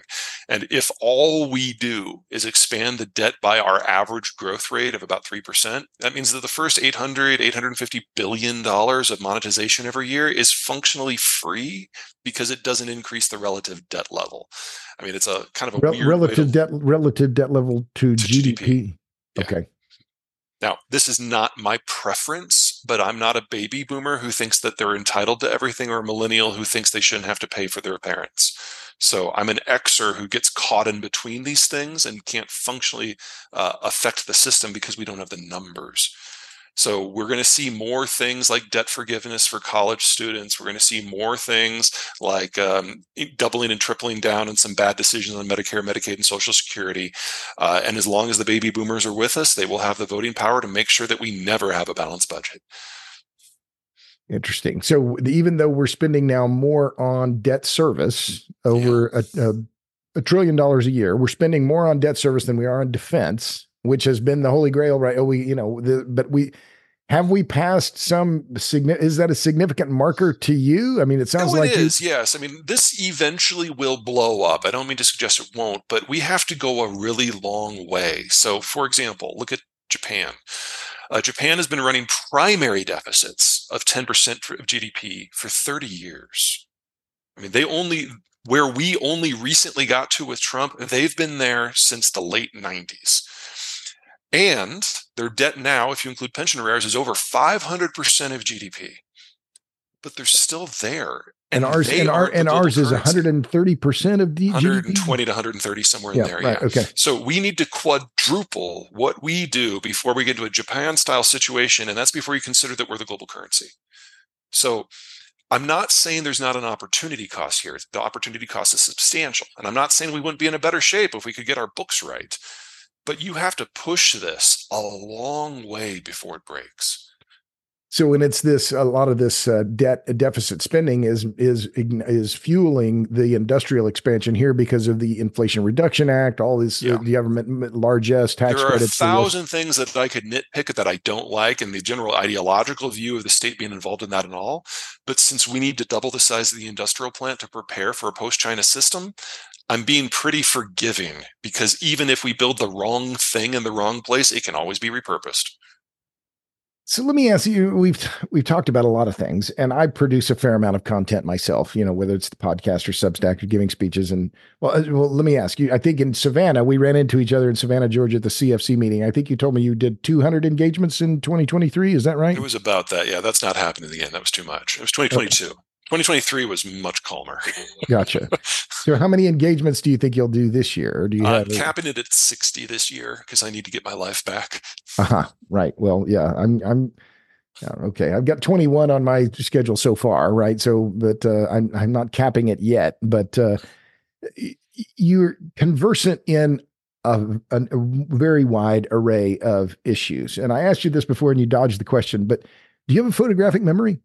And if all we do is expand the debt by our average growth rate of about 3%, that means that the first $850 billion of monetization every year is functionally free because it doesn't increase the relative debt level. I mean, it's a kind of a weird relative debt level to GDP. Yeah. Okay. Now, this is not my preference, but I'm not a baby boomer who thinks that they're entitled to everything, or a millennial who thinks they shouldn't have to pay for their parents. So I'm an Xer who gets caught in between these things and can't functionally affect the system because we don't have the numbers. So we're going to see more things like debt forgiveness for college students. We're going to see more things like doubling and tripling down on some bad decisions on Medicare, Medicaid, and Social Security. And as long as the baby boomers are with us, they will have the voting power to make sure that we never have a balanced budget. Interesting. So even though we're spending now more on debt service, over a $1 trillion a year, we're spending more on debt service than we are on defense, which has been the holy grail, right? But Have we passed some significant, is that a significant marker to you? I mean, it sounds like it is. Yes. I mean, this eventually will blow up. I don't mean to suggest it won't, but we have to go a really long way. So for example, look at Japan. Japan has been running primary deficits of 10% of GDP for 30 years. I mean, where we only recently got to with Trump, they've been there since the late 90s. And their debt now, if you include pension arrears, is over 500% of GDP. But they're still there. And ours is 130% of GDP. 120 to 130, somewhere in there. Right, yeah. Okay. So we need to quadruple what we do before we get to a Japan-style situation, and that's before you consider that we're the global currency. So I'm not saying there's not an opportunity cost here. The opportunity cost is substantial. And I'm not saying we wouldn't be in a better shape if we could get our books right. But you have to push this a long way before it breaks. So, and it's this, a lot of this deficit spending is fueling the industrial expansion here because of the Inflation Reduction Act, all this government largesse, tax credits. There are a thousand things that I could nitpick that I don't like, and the general ideological view of the state being involved in that and all. But since we need to double the size of the industrial plant to prepare for a post-China system, I'm being pretty forgiving, because even if we build the wrong thing in the wrong place, it can always be repurposed. So let me ask you, we've talked about a lot of things, and I produce a fair amount of content myself, you know, whether it's the podcast or Substack or giving speeches. And well, let me ask you, I think in Savannah, we ran into each other in Savannah, Georgia at the CFC meeting. I think you told me you did 200 engagements in 2023. Is that right? It was about that. Yeah. That's not happening again. That was too much. It was 2022. Okay. 2023 was much calmer. Gotcha. So how many engagements do you think you'll do this year? Or do you have capping it at 60 this year, because I need to get my life back. Right. Well, yeah, okay. I've got 21 on my schedule so far. Right. So, but I'm not capping it yet, but you're conversant in a very wide array of issues. And I asked you this before and you dodged the question, but do you have a photographic memory?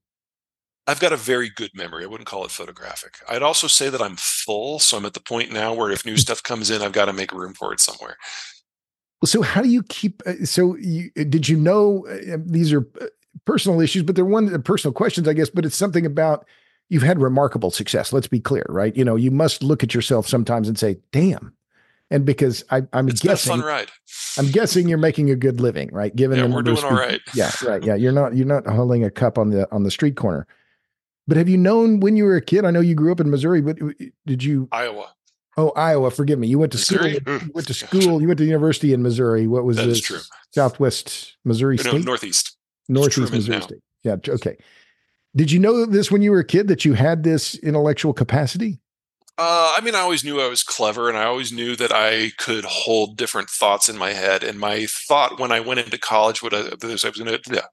I've got a very good memory. I wouldn't call it photographic. I'd also say that I'm full. So I'm at the point now where if new stuff comes in, I've got to make room for it somewhere. So how do you keep, did you know, these are personal issues, but they're personal questions, I guess, but it's something about, you've had remarkable success. Let's be clear, right? You know, you must look at yourself sometimes and say, damn. And because I'm guessing you're making a good living, right? Given we're doing all right. Yeah, right. Yeah, you're not holding a cup on the street corner. But have you known when you were a kid? I know you grew up in Missouri, but did you? Iowa. Oh, Iowa. Forgive me. You went to Missouri. School. You went to school. You went to university in Missouri. What was this? True. Southwest Missouri State? No, Northeast. Northeast Missouri State. Yeah. Okay. Did you know this when you were a kid, that you had this intellectual capacity? I mean, I always knew I was clever, and I always knew that I could hold different thoughts in my head. And my thought when I went into college is that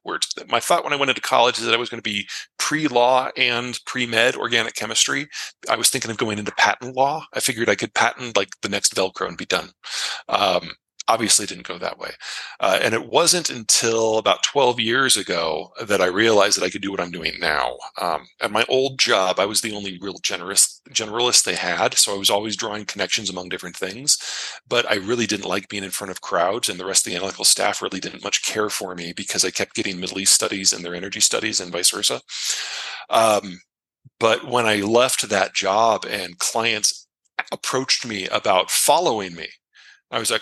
I was going to be pre-law and pre-med organic chemistry. I was thinking of going into patent law. I figured I could patent like the next Velcro and be done. Obviously didn't go that way. And it wasn't until about 12 years ago that I realized that I could do what I'm doing now. At my old job, I was the only real generalist they had. So I was always drawing connections among different things, but I really didn't like being in front of crowds, and the rest of the analytical staff really didn't much care for me because I kept getting Middle East studies and their energy studies and vice versa. But when I left that job and clients approached me about following me, I was like,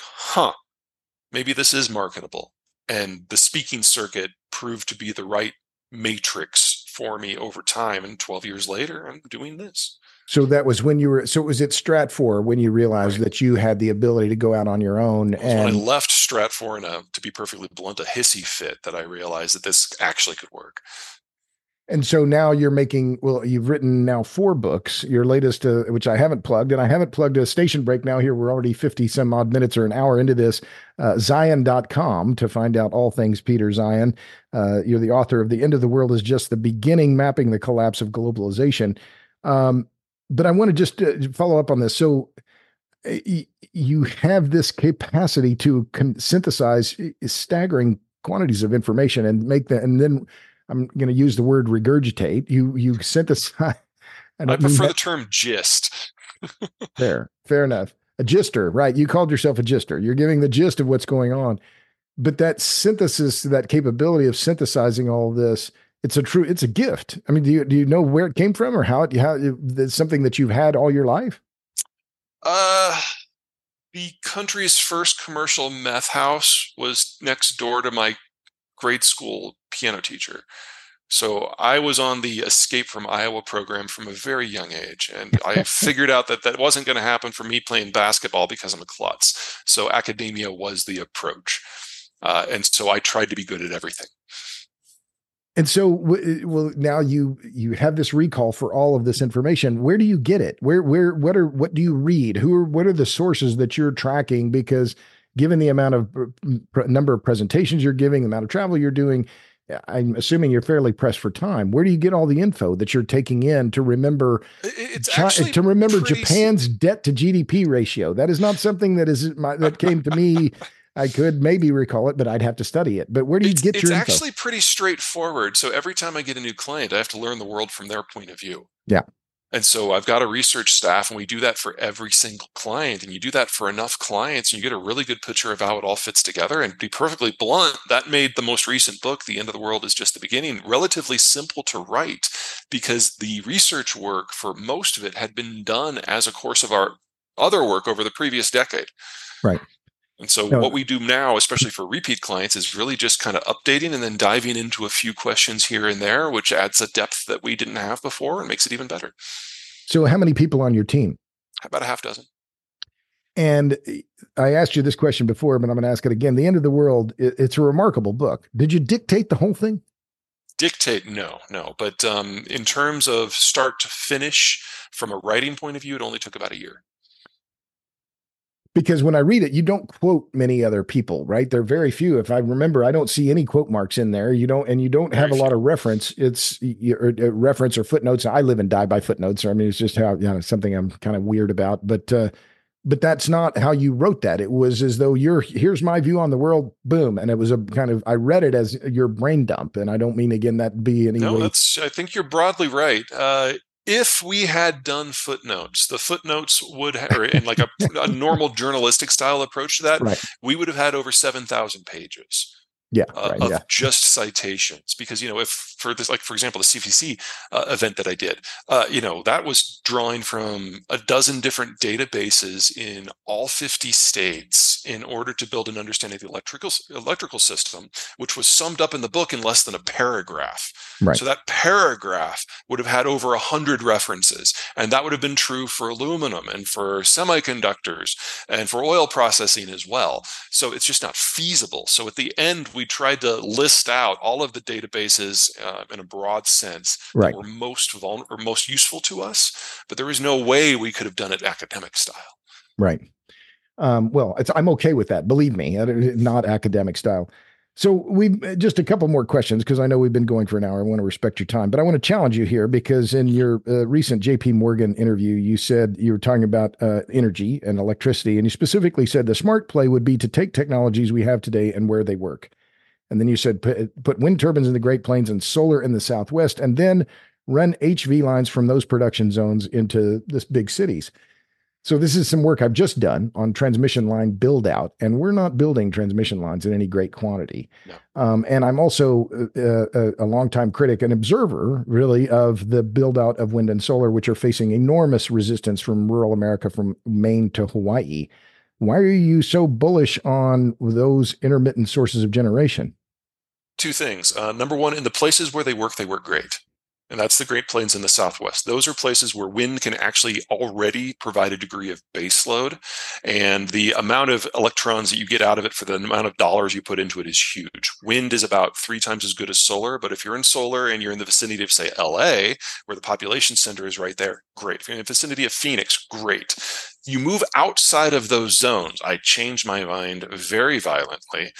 maybe this is marketable. And the speaking circuit proved to be the right matrix for me over time. And 12 years later, I'm doing this. So that was when you were, so it was at Stratfor when you realized that you had the ability to go out on your own. And when I left Stratfor in to be perfectly blunt, a hissy fit, that I realized that this actually could work. And so now you're you've written now 4 books, your latest, which I haven't plugged, and I haven't plugged a station break now here. We're already 50 some odd minutes or an hour into this, Zeihan.com to find out all things Peter Zeihan. You're the author of The End of the World is Just the Beginning, Mapping the Collapse of Globalization. But I want to just follow up on this. So you have this capacity to synthesize staggering quantities of information and make that, and then I'm going to use the word regurgitate. You synthesize. I prefer the term gist. Fair enough. A gister, right? You called yourself a gister. You're giving the gist of what's going on. But that synthesis, that capability of synthesizing all of this, it's a gift. I mean, do you know where it came from, or how it's something that you've had all your life? The country's first commercial meth house was next door to my grade school piano teacher. So I was on the Escape from Iowa program from a very young age, and I figured out that wasn't going to happen for me playing basketball because I'm a klutz. So academia was the approach. And so I tried to be good at everything. And so, well, now you have this recall for all of this information. Where do you get it? What do you read? What are the sources that you're tracking? Because given the amount of number of presentations you're giving, the amount of travel you're doing, I'm assuming you're fairly pressed for time. Where do you get all the info that you're taking in to remember? To remember Japan's debt to GDP ratio. That is not something that came to me. I could maybe recall it, but I'd have to study it. But where do you get your info? It's actually pretty straightforward. So every time I get a new client, I have to learn the world from their point of view. Yeah. And so I've got a research staff, and we do that for every single client. And you do that for enough clients, and you get a really good picture of how it all fits together. And to be perfectly blunt, that made the most recent book, The End of the World is Just the Beginning, relatively simple to write, because the research work for most of it had been done as a course of our other work over the previous decade. Right. And so what we do now, especially for repeat clients, is really just kind of updating and then diving into a few questions here and there, which adds a depth that we didn't have before and makes it even better. So how many people on your team? About a half dozen. And I asked you this question before, but I'm going to ask it again. The End of the World, it's a remarkable book. Did you dictate the whole thing? Dictate? No. But in terms of start to finish, from a writing point of view, it only took about a year. Because when I read it, you don't quote many other people, right? There are very few. If I remember, I don't see any quote marks in there. You don't have a lot of reference. It's reference or footnotes. I live and die by footnotes. I mean, it's just how, something I'm kind of weird about. But that's not how you wrote that. It was as though here's my view on the world. Boom, and it was a kind of I read it as your brain dump, and I don't mean again that be any. No, I think you're broadly right. If we had done footnotes, the footnotes would have, in like a normal journalistic style approach to that, right. We would have had over 7,000 pages of just citations. Because, if for this, like, for example, the CFC event that I did, that was drawing from a dozen different databases in all 50 states in order to build an understanding of the electrical system, which was summed up in the book in less than a paragraph. Right. So that paragraph would have had over 100 references, and that would have been true for aluminum and for semiconductors and for oil processing as well. So it's just not feasible. So at the end, we tried to list out all of the databases in a broad sense that were most vulnerable or most useful to us, but there was no way we could have done it academic style. Right. I'm okay with that. Believe me, not academic style. So we've just a couple more questions, because I know we've been going for an hour. I want to respect your time, but I want to challenge you here, because in your recent JP Morgan interview, you said you were talking about energy and electricity, and you specifically said the smart play would be to take technologies we have today and where they work. And then you said put wind turbines in the Great Plains and solar in the Southwest, and then run HV lines from those production zones into this big cities. So this is some work I've just done on transmission line build out, and we're not building transmission lines in any great quantity. No. And I'm also a longtime critic and observer, really, of the build out of wind and solar, which are facing enormous resistance from rural America, from Maine to Hawaii. Why are you so bullish on those intermittent sources of generation? Two things. Number one, in the places where they work great. And that's the Great Plains in the Southwest. Those are places where wind can actually already provide a degree of baseload. And the amount of electrons that you get out of it for the amount of dollars you put into it is huge. Wind is about 3 times as good as solar. But if you're in solar and you're in the vicinity of, say, LA, where the population center is right there, great. If you're in the vicinity of Phoenix, great. You move outside of those zones. I changed my mind very violently.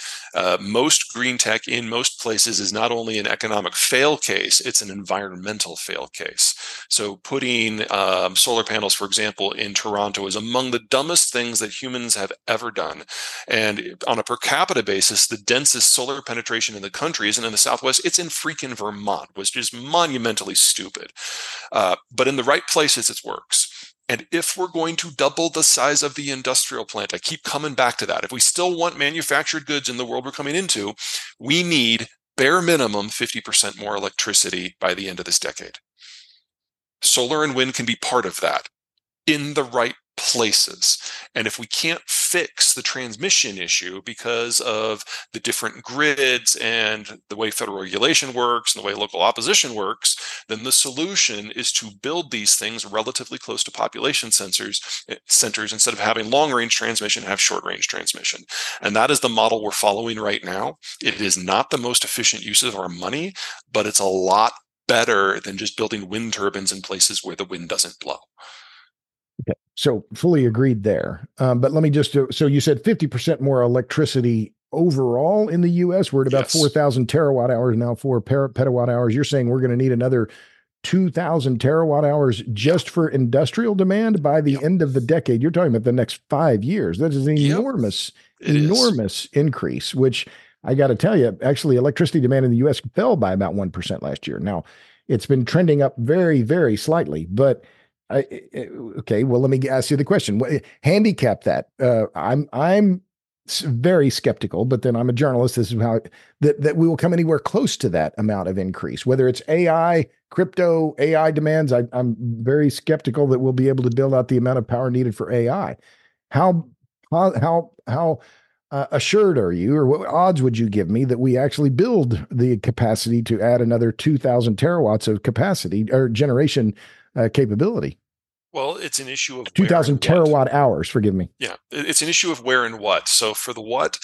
Most green tech in most places is not only an economic fail case, it's an environmental fail case. So putting solar panels, for example, in Toronto is among the dumbest things that humans have ever done. And on a per capita basis, the densest solar penetration in the country isn't in the Southwest. It's in freaking Vermont, which is monumentally stupid. But in the right places, it works. And if we're going to double the size of the industrial plant, I keep coming back to that. If we still want manufactured goods in the world we're coming into, we need bare minimum 50% more electricity by the end of this decade. Solar and wind can be part of that in the right places. And if we can't fix the transmission issue because of the different grids and the way federal regulation works and the way local opposition works, then the solution is to build these things relatively close to population centers instead of having long-range transmission, have short-range transmission. And that is the model we're following right now. It is not the most efficient use of our money, but it's a lot better than just building wind turbines in places where the wind doesn't blow. Okay. So fully agreed there. But let me just, so you said 50% more electricity overall in the U.S. We're at about 4,000 terawatt hours now, 4 petawatt hours. You're saying we're going to need another 2,000 terawatt hours just for industrial demand by the end of the decade. You're talking about the next 5 years. That is an enormous increase, which I got to tell you, actually, electricity demand in the U.S. fell by about 1% last year. Now, it's been trending up very, very slightly, but okay, well, let me ask you the question. Handicap that. I'm very skeptical, but then I'm a journalist. This is how that we will come anywhere close to that amount of increase. Whether it's AI, crypto, AI demands, I'm very skeptical that we'll be able to build out the amount of power needed for AI. How assured are you, or what odds would you give me that we actually build the capacity to add another 2,000 terawatts of capacity or generation capability? Well, it's an issue of 2,000 terawatt hours, forgive me. Yeah, it's an issue of where and what. So for the what,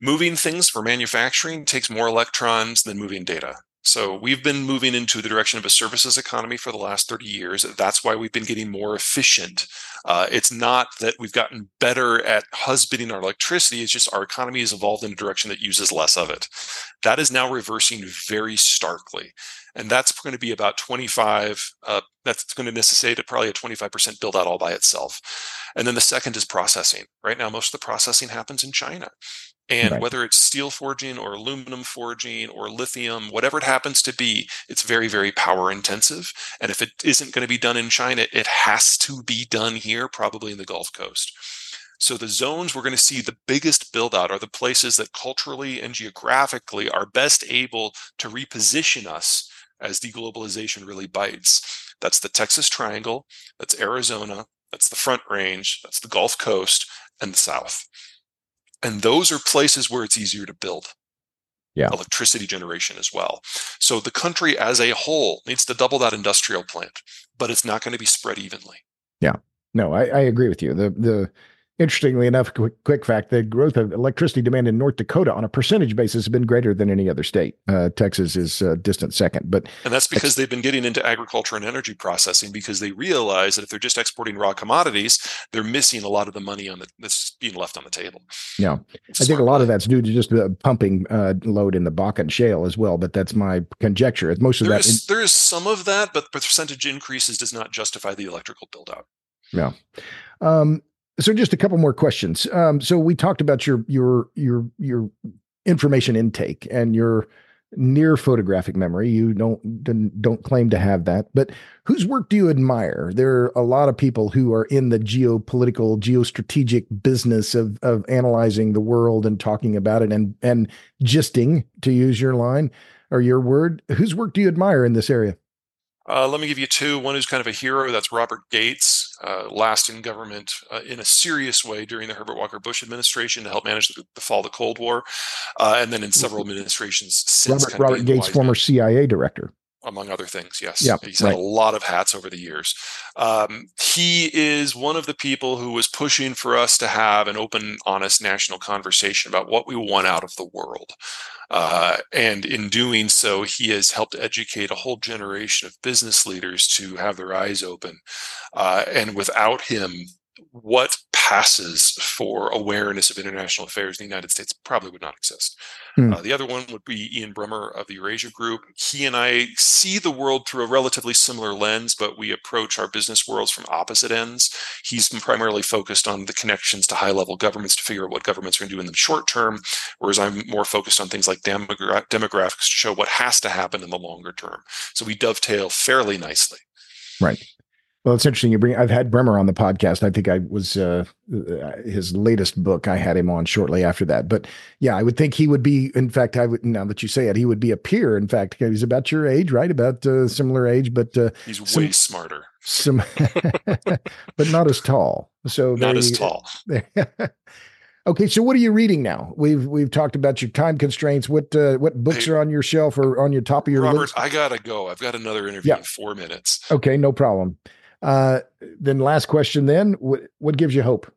moving things for manufacturing takes more electrons than moving data. So we've been moving into the direction of a services economy for the last 30 years. That's why we've been getting more efficient. It's not that we've gotten better at husbanding our electricity. It's just our economy has evolved in a direction that uses less of it. That is now reversing very starkly. And that's going to be about 25. That's going to necessitate probably a 25% build out all by itself. And then the second is processing. Right now, most of the processing happens in China. And whether it's steel forging or aluminum forging or lithium, whatever it happens to be, it's very, very power intensive. And if it isn't going to be done in China, it has to be done here, probably in the Gulf Coast. So the zones we're going to see the biggest build out are the places that culturally and geographically are best able to reposition us as deglobalization really bites. That's the Texas Triangle, that's Arizona, that's the Front Range, that's the Gulf Coast, and the South. And those are places where it's easier to build electricity generation as well. So the country as a whole needs to double that industrial plant, but it's not going to be spread evenly. Yeah, no, I agree with you. The interestingly enough, quick fact, the growth of electricity demand in North Dakota on a percentage basis has been greater than any other state. Texas is a distant second. And that's because they've been getting into agriculture and energy processing because they realize that if they're just exporting raw commodities, they're missing a lot of the money that's being left on the table. Yeah, I think a lot of that's due to just the pumping load in the Bakken Shale as well, but that's my conjecture. Most of that there is some of that, but percentage increases does not justify the electrical build-out. Yeah. So just a couple more questions. So we talked about your information intake and your near photographic memory. You don't claim to have that, but whose work do you admire? There are a lot of people who are in the geopolitical, geostrategic business of analyzing the world and talking about it and gisting, to use your line or your word. Whose work do you admire in this area? Let me give you two. One who's kind of a hero, that's Robert Gates, last in government in a serious way during the Herbert Walker Bush administration to help manage the fall of the Cold War, and then in several administrations since. Robert Gates, former CIA director. Among other things, yes. Yep, he's had a lot of hats over the years. He is one of the people who was pushing for us to have an open, honest national conversation about what we want out of the world. And in doing so, he has helped educate a whole generation of business leaders to have their eyes open. And without him, what passes for awareness of international affairs in the United States probably would not exist. The other one would be Ian Bremmer of the Eurasia Group. He and I see the world through a relatively similar lens, but we approach our business worlds from opposite ends. He's been primarily focused on the connections to high-level governments to figure out what governments are going to do in the short term, whereas I'm more focused on things like demographics to show what has to happen in the longer term. So we dovetail fairly nicely. Right. Well, it's interesting. I've had Bremer on the podcast. I think I was his latest book. I had him on shortly after that. But yeah, I would think he would be. In fact, I would. Now that you say it, he would be a peer. In fact, he's about your age, right? About similar age, but he's way smarter. But not as tall. So not as tall. Okay, so what are you reading now? We've talked about your time constraints. What books are on your shelf or on your top of your list? Robert, I gotta go. I've got another interview in 4 minutes. Okay, no problem. Then last question then, what gives you hope?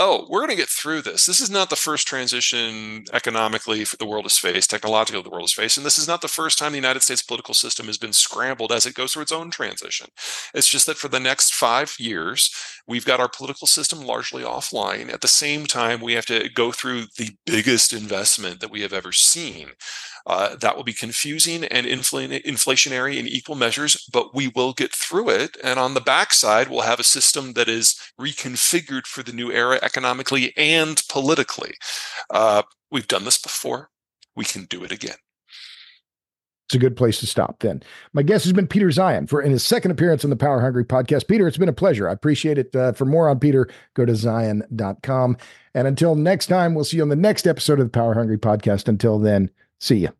Oh, we're going to get through this. This is not the first transition economically the world has faced, technologically the world has faced, and this is not the first time the United States political system has been scrambled as it goes through its own transition. It's just that for the next 5 years, we've got our political system largely offline. At the same time, we have to go through the biggest investment that we have ever seen. That will be confusing and inflationary in equal measures, but we will get through it. And on the backside, we'll have a system that is reconfigured for the new era economically and politically. We've done this before. We can do it again. It's a good place to stop then. My guest has been Peter Zeihan in his second appearance on the Power Hungry podcast. Peter, it's been a pleasure. I appreciate it. For more on Peter, go to Zeihan.com. And until next time, we'll see you on the next episode of the Power Hungry podcast. Until then, see ya.